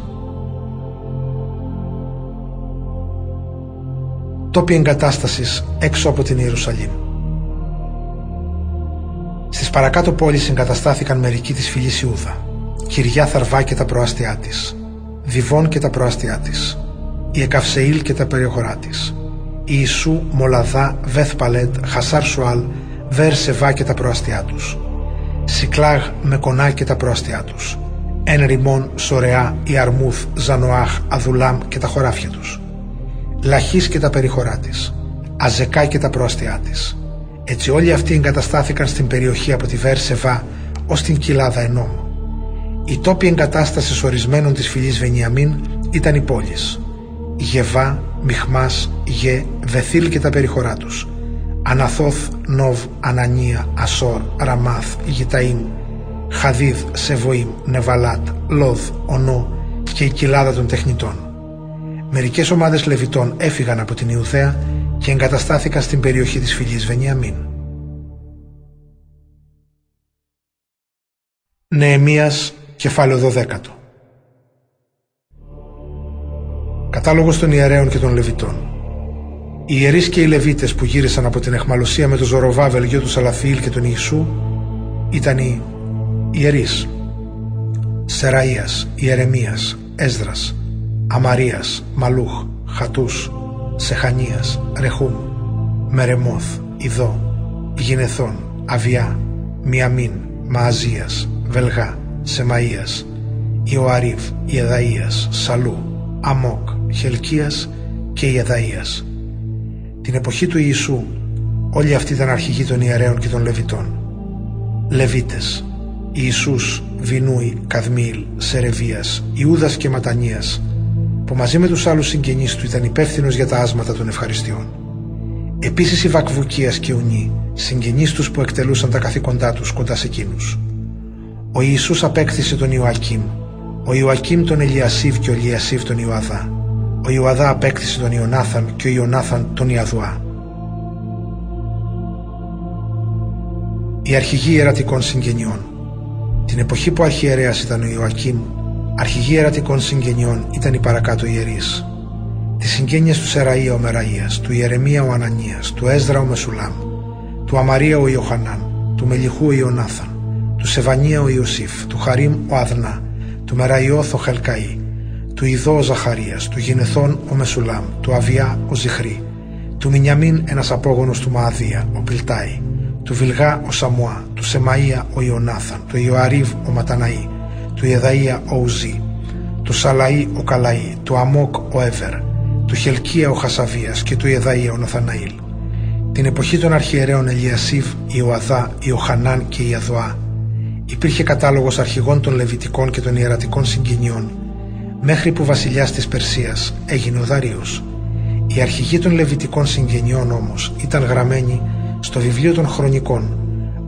Τόποι εγκατάστασης έξω από την Ιερουσαλήμ. Στις παρακάτω πόλεις εγκαταστάθηκαν μερικοί της φυλής Ιούδα, Κυριά Θαρβά και τα προάστιά της, Διβών και τα προάστιά της, η Εκαυσεήλ και τα περιοχωρά της, η Ιησού, Μολαδά, Βεθ Παλέτ, Χασάρ Σουάλ, Βέρ Σεβά και τα προάστιά τους, Σικλάγ, Μεκονά και τα προάστιά τους, Εν Ριμών, Σορεά, Ιαρμούθ, Ζανοάχ, Αδουλάμ και τα χωράφια τους, Λαχής και τα περιχωρά της, Αζεκά και τα προάστιά της. Έτσι όλοι αυτοί εγκαταστάθηκαν στην περιοχή από τη Βέρ Σεβά ως την κοιλάδα Ενόμ. Οι τόποι εγκατάστασης ορισμένων της φυλής Βενιαμίν ήταν οι πόλεις Γεβά, Μιχμάς, Γε, Βεθήλ και τα περιχωρά τους, Αναθόθ, Νόβ, Ανανία, Ασόρ, Ραμάθ, Γιταΐμ, Χαδίδ, Σεβοΐμ, Νεβαλάτ, Λόδ, Ονό και η κοιλάδα των τεχνητών. Μερικές ομάδες Λεβιτών έφυγαν από την Ιουδαία και εγκαταστάθηκαν στην περιοχή της φυλής Βενιαμίν. Νεεμίας, κεφάλαιο δώδεκα. Κατάλογος των ιερέων και των Λεβιτών. Οι ιερείς και οι Λεβίτες που γύρισαν από την Εχμαλωσία με τον Ζωροβάβελ, γιο του Σαλαφιήλ και τον Ιησού, ήταν οι ιερείς Σεραΐας, Ιερεμίας, Έσδρας, Αμαρίας, Μαλούχ, Χατούς, Σεχανίας, Ρεχούμ, Μερεμόθ, Ιδώ, Γινεθών, Αβιά, Μιαμίν, Μααζίας, Βελγά, Σεμαΐας, Ιωαρίβ, Ιεδαΐας, Σαλού, Αμόκ, Χελκίας και Ιεδαΐας. Την εποχή του Ιησού όλοι αυτοί ήταν αρχηγοί των ιερέων και των Λεβιτών. Λεβίτες Ιησούς, Βινούι, Καδμίλ, Σερεβίας, Ιούδας και Ματανίας, που μαζί με τους άλλους συγγενείς του ήταν υπεύθυνος για τα άσματα των ευχαριστειών. Επίσης οι Βακβουκίας και Ουνί, συγγενείς τους που εκτελούσαν τα καθήκοντά τους κοντά σε εκείνους. Ο Ιησούς απέκτησε τον Ιωακήμ, ο Ιωακήμ τον Ελιασίβ και ο Ελιασίβ τον Ιωαδά. Ο Ιωαδά απέκτησε τον Ιωνάθαν και ο Ιωνάθαν τον Ιαδουά. Οι αρχηγοί ιερατικών συγγενειών. Την εποχή που αρχιερέας ήταν ο Ιωακήμ, αρχηγοί ιερατικών συγγενειών ήταν οι παρακάτω ιερείς. Τις συγγένειες του Σεραΐα ο Μεραΐας, του Ιερεμία ο Ανανίας, του Έσδρα ο Μεσουλάμ, του Αμαρία ο Ιωχανάν, του Μελιχού ο Ιωνάθαν, του Σεβανία ο Ιωσήφ, του Χαρίμ ο Αδνά, του Μεραϊώθ ο Χελκαΐ, του Ιδώ ο Ζαχαρίας, του Γινεθών ο Μεσουλάμ, του Αβιά ο Ζιχρή, του Μινιαμίν ένας απόγονος του Μααδία, ο Πιλτάι, του Βιλγά ο Σαμουά, του Σεμαΐα ο Ιωνάθαν, του Ιωαρίβ ο Ματαναΐ, του Ιεδαΐα ο Ουζή, του Σαλαΐ ο Καλαΐ, του Αμόκ ο Έβερ, του του Χελκία ο Χασαβίας και του Ιεδαία ο Ναθαναήλ. Την εποχή των αρχιερέων Ελιασίβ, Ιωαδά, Ιωχανάν και Ιαδοά υπήρχε κατάλογος αρχηγών των Λεβιτικών και των Ιερατικών Συγκοινιών, μέχρι που βασιλιάς της Περσίας έγινε ο Δαρίος. Οι αρχηγοί των Λεβιτικών Συγγενειών όμως ήταν γραμμένοι στο βιβλίο των Χρονικών,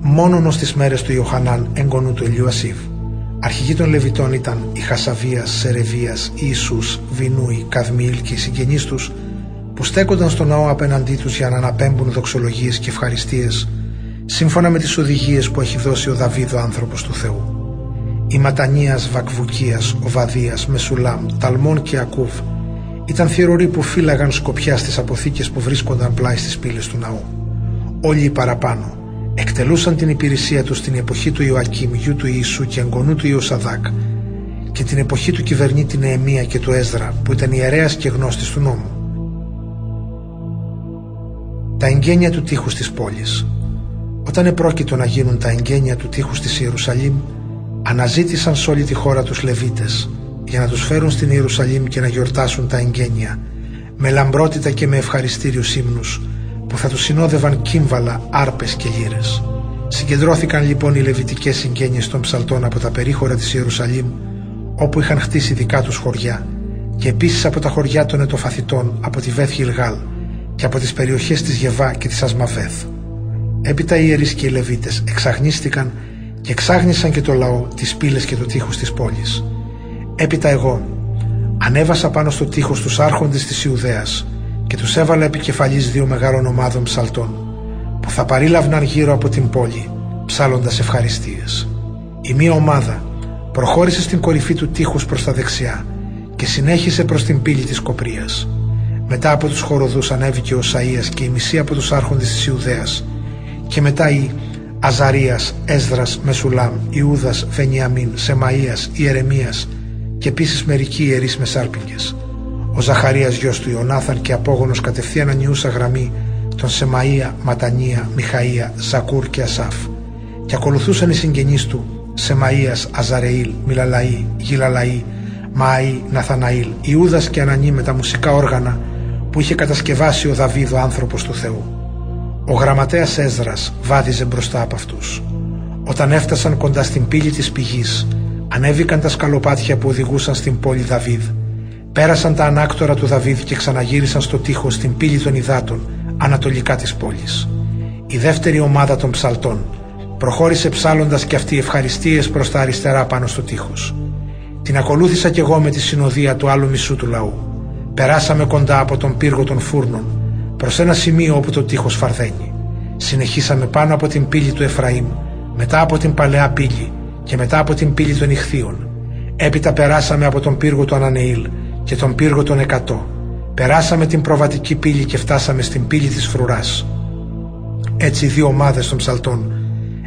μόνον ως τις μέρες του Ιωχανάν εγγονού του Ελιασίβ. Αρχηγοί των Λεβιτών ήταν η Χασαβίας, Σερεβίας, Ιησούς, Βινούη, Καδμιήλ και οι συγγενείς τους, που στέκονταν στο ναό απέναντί τους για να αναπέμπουν δοξολογίες και ευχαριστίες, σύμφωνα με τις οδηγίες που έχει δώσει ο Δαβίδ ο άνθρωπος του Θεού. Οι Ματανίας, Βακβουκίας, Οβαδίας, Μεσουλάμ, Ταλμών και Ακούβ ήταν θηροροί που φύλαγαν σκοπιά στις αποθήκες που βρίσκονταν πλάι στις πύλες του ναού. Όλοι οι παραπάνω εκτελούσαν την υπηρεσία τους στην εποχή του Ιωακήμ, γιου του Ιησού και εγγονού του Ιωσαδάκ, και την εποχή του κυβερνήτη Νεεμία και του Έσδρα, που ήταν ιερέας και γνώστης του νόμου. Τα εγγένεια του τείχους της πόλης. Όταν επρόκειτο να γίνουν τα εγγένεια του τείχους της Ιερουσαλήμ, αναζήτησαν σε όλη τη χώρα τους Λεβίτες, για να τους φέρουν στην Ιερουσαλήμ και να γιορτάσουν τα εγγένεια, με λαμπρότητα και με ευχαριστήριους ύμνους, που θα τους συνόδευαν κύμβαλα, άρπες και λύρες. Συγκεντρώθηκαν λοιπόν οι λεβιτικές συγγένειες των ψαλτών από τα περίχωρα της Ιερουσαλήμ, όπου είχαν χτίσει δικά τους χωριά, και επίσης από τα χωριά των ετοφαθητών, από τη Βέθ Γιλγάλ και από τις περιοχές της Γεβά και της Ασμαβέθ. Έπειτα οι ιερείς και οι Λεβίτες εξαγνίστηκαν και εξάγνησαν και το λαό, τις πύλες και το τείχος της πόλης. Έπειτα εγώ ανέβασα πάνω στο τείχος τους άρχοντες της Ιουδαίας και τους έβαλα επικεφαλής δύο μεγάλων ομάδων ψαλτών, που θα παρήλαυναν γύρω από την πόλη, ψάλλοντας ευχαριστίες. Η μία ομάδα προχώρησε στην κορυφή του τείχους προς τα δεξιά και συνέχισε προς την πύλη της Κοπρίας. Μετά από τους χοροδούς ανέβηκε ο Σαΐας και η μισή από τους άρχοντες της Ιουδαίας, και μετά οι Αζαρίας, Έσδρας, Μεσουλάμ, Ιούδας, Βενιαμίν, Σεμαΐας, Ιερεμίας και επίσης μερικοί ιερείς με σάρπιγγες. Ο Ζαχαρίας γιος του Ιωνάθαν και απόγονος κατευθείαν ανιούσα γραμμή των Σεμαΐα, Ματανία, Μιχαΐα, Ζακούρ και Ασάφ, και ακολουθούσαν οι συγγενείς του Σεμαΐας, Αζαρεήλ, Μιλαλαΐ, Γιλαλαΐ, Μαΐ, Ναθαναήλ, Ιούδας και Ανανή με τα μουσικά όργανα που είχε κατασκευάσει ο Δαβίδ ο άνθρωπος του Θεού. Ο γραμματέας Έσδρας βάδιζε μπροστά από αυτούς. Όταν έφτασαν κοντά στην πύλη της πηγής, ανέβηκαν τα σκαλοπάτια που οδηγούσαν στην πόλη Δαβίδ. Πέρασαν τα ανάκτορα του Δαβίδ και ξαναγύρισαν στο τείχο στην πύλη των Ιδάτων, ανατολικά της πόλης. Η δεύτερη ομάδα των ψαλτών προχώρησε ψάλλοντας και αυτοί ευχαριστίες προς τα αριστερά πάνω στο τείχος. Την ακολούθησα κι εγώ με τη συνοδεία του άλλου μισού του λαού. Περάσαμε κοντά από τον πύργο των φούρνων, προς ένα σημείο όπου το τείχος φαρδένει. Συνεχίσαμε πάνω από την πύλη του Εφραήμ, μετά από την παλαιά πύλη και μετά από την πύλη των Ιχθείων. Έπειτα περάσαμε από τον πύργο του Ανανεήλ και τον πύργο των Εκατό. Περάσαμε την προβατική πύλη και φτάσαμε στην πύλη της Φρουράς. Έτσι οι δύο ομάδες των ψαλτών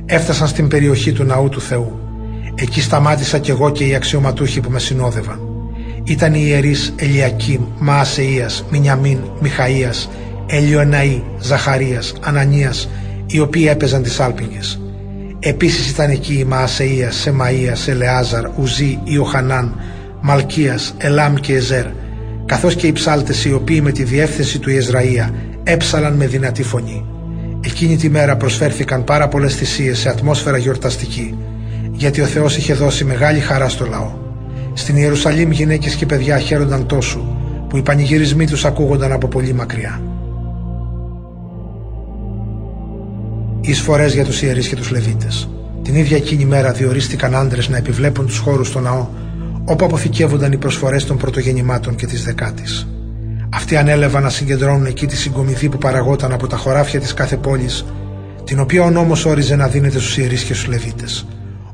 έφτασαν στην περιοχή του ναού του Θεού. Εκεί σταμάτησα κι εγώ και οι αξιωματούχοι που με συνόδευαν. Ήταν οι ιερείς Ελιακήμ, Μαασεΐας, Μινιαμίν, Μιχαΐας, Ελιοναΐ, Ζαχαρίας, Ανανίας, οι οποίοι έπαιζαν τις σάλπιγγες. Επίσης ήταν εκεί η Μαασεΐας, Σεμαΐας, Ελεάζαρ, Ουζή, Ιωχανάν, Μαλκίας, Ελάμ και Εζέρ, καθώς και οι ψάλτες οι οποίοι με τη διεύθυνση του Ιεζραΐα έψαλαν με δυνατή φωνή. Εκείνη τη μέρα προσφέρθηκαν πάρα πολλές θυσίες σε ατμόσφαιρα γιορταστική, γιατί ο Θεός είχε δώσει μεγάλη χαρά στο λαό. Στην Ιερουσαλήμ γυναίκες και παιδιά χαίρονταν τόσο που οι πανηγυρισμοί τους ακούγονταν από πολύ μακριά. Οι εισφορές για τους ιερείς και τους Λεβίτες. Την ίδια εκείνη μέρα διορίστηκαν άντρες να επιβλέπουν τους χώρους στο ναό, όπου αποθηκεύονταν οι προσφορές των πρωτογεννημάτων και της δεκάτης. Αυτοί ανέλαβαν να συγκεντρώνουν εκεί τη συγκομιδή που παραγόταν από τα χωράφια της κάθε πόλης, την οποία ο νόμος όριζε να δίνεται στους ιερείς και στους Λεβίτες.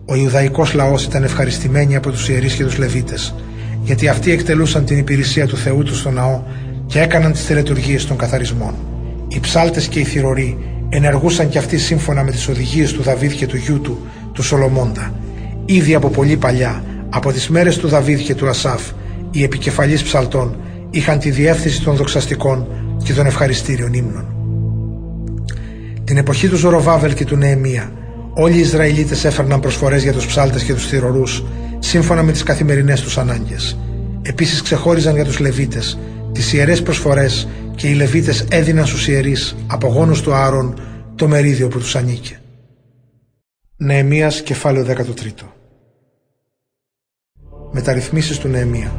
Ο Ιουδαϊκός λαός ήταν ευχαριστημένοι από τους ιερείς και τους Λεβίτες, γιατί αυτοί εκτελούσαν την υπηρεσία του Θεού του στο ναό και έκαναν τις τελετουργίες των καθαρισμών. Οι ψάλτες και οι θηροροί ενεργούσαν κι αυτοί σύμφωνα με τις οδηγίες του Δαβίδ και του γιού του, του Σολομώντα. Ήδη από πολύ παλιά, από τις μέρες του Δαβίδ και του Ασάφ, οι επικεφαλείς ψαλτών είχαν τη διεύθυνση των δοξαστικών και των ευχαριστήριων ύμνων. Την εποχή του Ζωροβάβελ και του Νεεμία, όλοι οι Ισραηλίτες έφερναν προσφορές για τους ψάλτες και τους θηρορούς, σύμφωνα με τις καθημερινές τους ανάγκες. Επίσης ξεχώριζαν για τους Λεβίτες Τις ιερές προσφορές και οι Λεβίτες έδιναν στους ιερείς από γόνους του Άρων το μερίδιο που τους ανήκε. Νεεμίας, κεφάλαιο δεκατρία. Μεταρρυθμίσεις του Νεεμία.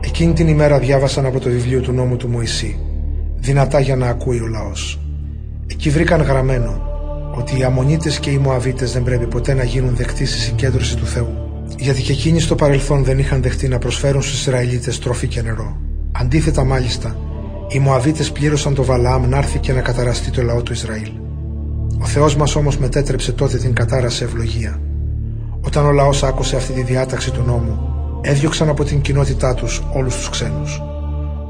Εκείνη την ημέρα διάβασαν από το βιβλίο του νόμου του Μωυσή, δυνατά για να ακούει ο λαός. Εκεί βρήκαν γραμμένο ότι οι Αμμωνίτες και οι Μωαβίτες δεν πρέπει ποτέ να γίνουν δεκτοί στη συγκέντρωση του Θεού, γιατί και εκείνοι στο παρελθόν δεν είχαν δεχτεί να προσφέρουν στους Ισραηλίτες τροφή και νερό. Αντίθετα, μάλιστα, οι Μωαβίτες πλήρωσαν το Βαλαάμ να έρθει και να καταραστεί το λαό του Ισραήλ. Ο Θεός μας όμως μετέτρεψε τότε την κατάρα σε ευλογία. Όταν ο λαός άκουσε αυτή τη διάταξη του νόμου, έδιωξαν από την κοινότητά τους όλους τους ξένους.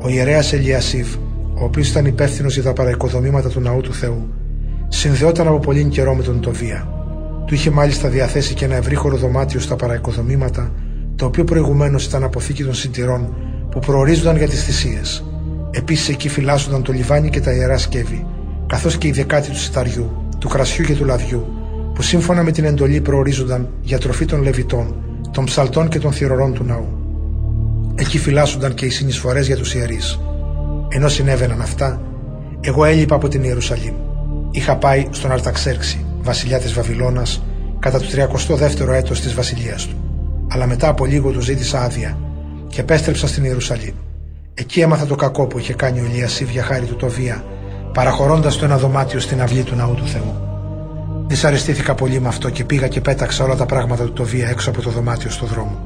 Ο ιερέας Ελιασίβ, ο οποίος ήταν υπεύθυνος για τα παραοικοδομήματα του ναού του Θεού, συνδεόταν από πολύ καιρό με τον Τωβία. Του είχε μάλιστα διαθέσει και ένα ευρύχωρο δωμάτιο στα παραοικοδομήματα, το οποίο προηγουμένως ήταν αποθήκη των συντηρών που προορίζονταν για τις θυσίες. Επίσης εκεί φυλάσσονταν το λιβάνι και τα ιερά σκεύη, καθώς και η δεκάτη του σιταριού, του κρασιού και του λαδιού, που σύμφωνα με την εντολή προορίζονταν για τροφή των Λεβιτών, των ψαλτών και των θυρωρών του ναού. Εκεί φυλάσσονταν και οι συνεισφορές για τους ιερείς. Ενώ συνέβαιναν αυτά, εγώ έλειπα από την Ιερουσαλήμ. Είχα πάει στον Αρταξέρξη, βασιλιά της Βαβυλώνας, κατά το τριακοστό δεύτερο έτος της βασιλείας του. Αλλά μετά από λίγο του ζήτησα άδεια και επέστρεψα στην Ιερουσαλήμ. Εκεί έμαθα το κακό που είχε κάνει ο Ελιασίβ για χάρη του Τωβία, παραχωρώντας το ένα δωμάτιο στην αυλή του ναού του Θεού. Δυσαρεστήθηκα πολύ με αυτό και πήγα και πέταξα όλα τα πράγματα του Τωβία έξω από το δωμάτιο στο δρόμο.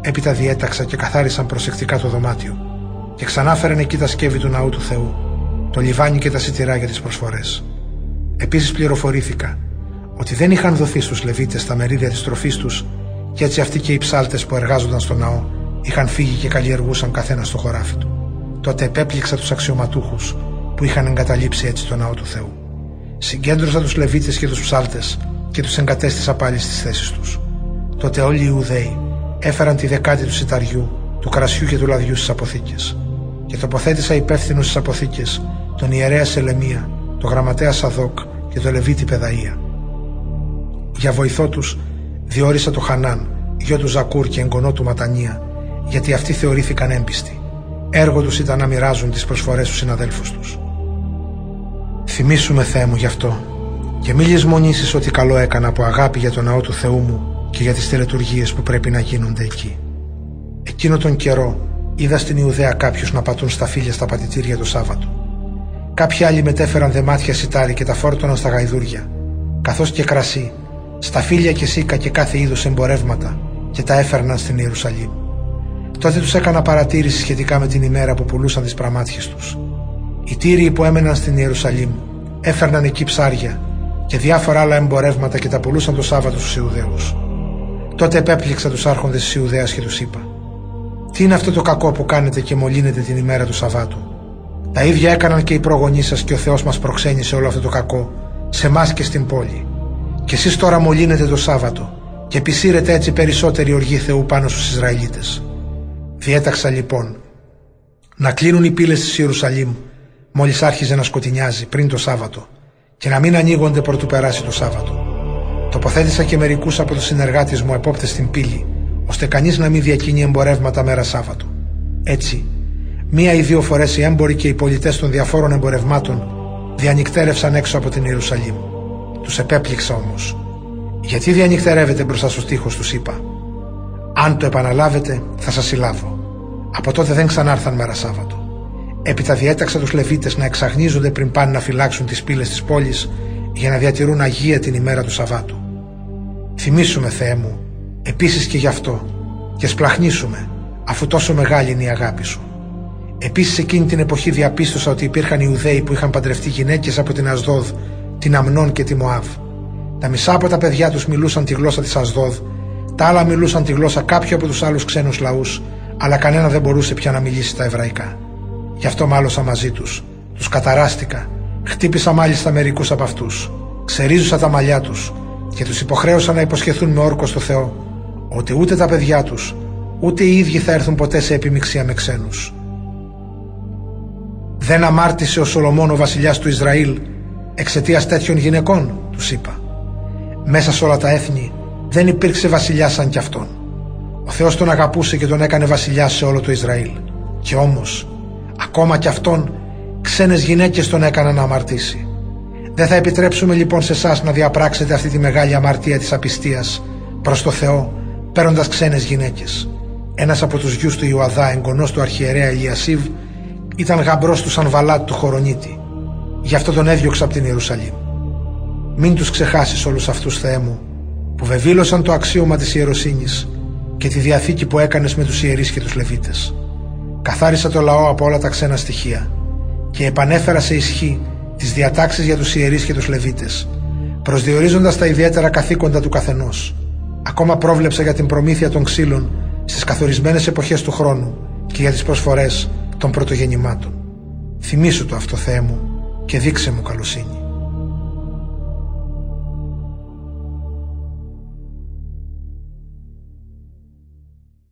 Έπειτα διέταξα και καθάρισαν προσεκτικά το δωμάτιο και ξανά φέραν εκεί τα σκεύη του ναού του Θεού, το λιβάνι και τα σιτηρά για τις προσφορές. Επίσης πληροφορήθηκα ότι δεν είχαν δοθεί στους Λεβίτες τα μερίδια της τροφής τους και έτσι αυτοί και οι ψάλτες που εργάζονταν στο ναό είχαν φύγει και καλλιεργούσαν καθένα στο χωράφι του. Τότε επέπληξα τους αξιωματούχους που είχαν εγκαταλείψει έτσι το ναό του Θεού. Συγκέντρωσα τους Λεβίτες και τους ψάλτες και τους εγκατέστησα πάλι στις θέσεις τους. Τότε όλοι οι Ιουδαίοι έφεραν τη δεκάτη του σιταριού, του κρασιού και του λαδιού στις αποθήκες. Και τοποθέτησα υπεύθυνους στις αποθήκες τον ιερέα Σελεμία, τον γραμματέα Σαδόκ και τον Λεβίτη Πεδαΐα. Για βοηθό τους διόρισα τον Χανάν, γιο του Ζακούρ και εγγονό του Ματανία, γιατί αυτοί θεωρήθηκαν έμπιστοι. Έργο τους ήταν να μοιράζουν τις προσφορές στους συναδέλφους τους. Θυμήσου με, Θεέ μου, γι' αυτό και μη λησμονήσεις ότι καλό έκανα από αγάπη για τον ναό του Θεού μου και για τις τελετουργίες που πρέπει να γίνονται εκεί. Εκείνο τον καιρό είδα στην Ιουδαία κάποιους να πατούν στα φύλλα στα πατητήρια το Σάββατο. Κάποιοι άλλοι μετέφεραν δεμάτια σιτάρι και τα φόρτωναν στα γαϊδούρια, καθώς και κρασί, στα φύλλα και σίκα και κάθε είδους εμπορεύματα και τα έφερναν στην Ιερουσαλήμ. Τότε τους έκανα παρατήρηση σχετικά με την ημέρα που πουλούσαν τις πραμάτιες τους. Οι Τύριοι που έμεναν στην Ιερουσαλήμ έφερναν εκεί ψάρια και διάφορα άλλα εμπορεύματα και τα πουλούσαν το Σάββατο στους Ιουδαίους. Τότε επέπληξα τους άρχοντες της Ιουδαίας και τους είπα: Τι είναι αυτό το κακό που κάνετε και μολύνετε την ημέρα του Σαββάτου? Τα ίδια έκαναν και οι προγονείς σας και ο Θεός μας προξένησε όλο αυτό το κακό σε εμάς και στην πόλη. Και εσείς τώρα μολύνετε το Σάββατο και επισύρετε έτσι περισσότερη οργή Θεού πάνω στους Ισραηλίτες. Διέταξα λοιπόν να κλείνουν οι πύλες της Ιερουσαλήμ μόλις άρχιζε να σκοτεινιάζει πριν το Σάββατο και να μην ανοίγονται προτού περάσει το Σάββατο. Τοποθέτησα και μερικούς από τους συνεργάτες μου επόπτες στην πύλη, ώστε κανείς να μην διακινεί εμπορεύματα μέρα Σάββατο. Έτσι, μία ή δύο φορές οι έμποροι και οι πολιτές των διαφόρων εμπορευμάτων διανυκτέρευσαν έξω από την Ιερουσαλήμ. Τους επέπληξα όμως. Γιατί διανυκτερεύετε μπροστά στους τοίχους, τους είπα. Αν το επαναλάβετε, θα σας συλλάβω. Από τότε δεν ξανάρθαν μέρα Σάββατο. Έπειτα διέταξα τους Λεβίτες να εξαγνίζονται πριν πάνε να φυλάξουν τις πύλες της πόλης για να διατηρούν αγία την ημέρα του Σαββάτου. Θυμήσουμε, Θεέ μου, επίσης και γι' αυτό και σπλαχνίσουμε, αφού τόσο μεγάλη είναι η αγάπη σου. Επίσης εκείνη την εποχή διαπίστωσα ότι υπήρχαν Ιουδαίοι που είχαν παντρευτεί γυναίκες από την Ασδόδ, την Αμνών και τη Μωάβ. Τα μισά από τα παιδιά τους μιλούσαν τη γλώσσα της Ασδόδ, τα άλλα μιλούσαν τη γλώσσα κάποιου από τους άλλους ξένους λαούς, αλλά κανένα δεν μπορούσε πια να μιλήσει τα εβραϊκά. Γι' αυτό μάλωσα μαζί τους, τους καταράστηκα, χτύπησα μάλιστα μερικούς από αυτούς, ξερίζουσα τα μαλλιά τους και τους υποχρέωσα να υποσχεθούν με όρκο στο Θεό ότι ούτε τα παιδιά τους, ούτε οι ίδιοι θα έρθουν ποτέ σε επιμιξία με ξένους. Δεν αμάρτησε ο Σολομών ο βασιλιάς του Ισραήλ εξαιτίας τέτοιων γυναικών, τους είπα. Μέσα σε όλα τα έθνη δεν υπήρξε βασιλιάς σαν κι αυτόν. Ο Θεός τον αγαπούσε και τον έκανε βασιλιά σε όλο το Ισραήλ. Και όμως, Ακόμα κι αυτόν ξένες γυναίκες τον έκαναν να αμαρτήσει. Δεν θα επιτρέψουμε λοιπόν σε εσάς να διαπράξετε αυτή τη μεγάλη αμαρτία της απιστίας προς το Θεό, παίρνοντας ξένες γυναίκες. Ένας από τους γιους του Ιουαδά, εγγονός του αρχιερέα Ελιασίβ, ήταν γαμπρός του Σαναβαλάτ του Χορωνίτη. Γι' αυτό τον έδιωξα από την Ιερουσαλήμ. Μην τους ξεχάσεις όλους αυτούς, Θεέ μου, που βεβήλωσαν το αξίωμα της ιεροσύνης και τη διαθήκη που έκανες με τους ιερείς και τους λεβίτες. Καθάρισα το λαό από όλα τα ξένα στοιχεία και επανέφερα σε ισχύ τις διατάξεις για τους ιερείς και τους λεβίτες, προσδιορίζοντας τα ιδιαίτερα καθήκοντα του καθενός. Ακόμα πρόβλεψα για την προμήθεια των ξύλων στις καθορισμένες εποχές του χρόνου και για τις προσφορές των πρωτογεννημάτων. Θυμήσου το αυτό, Θεέ μου, και δείξε μου καλοσύνη.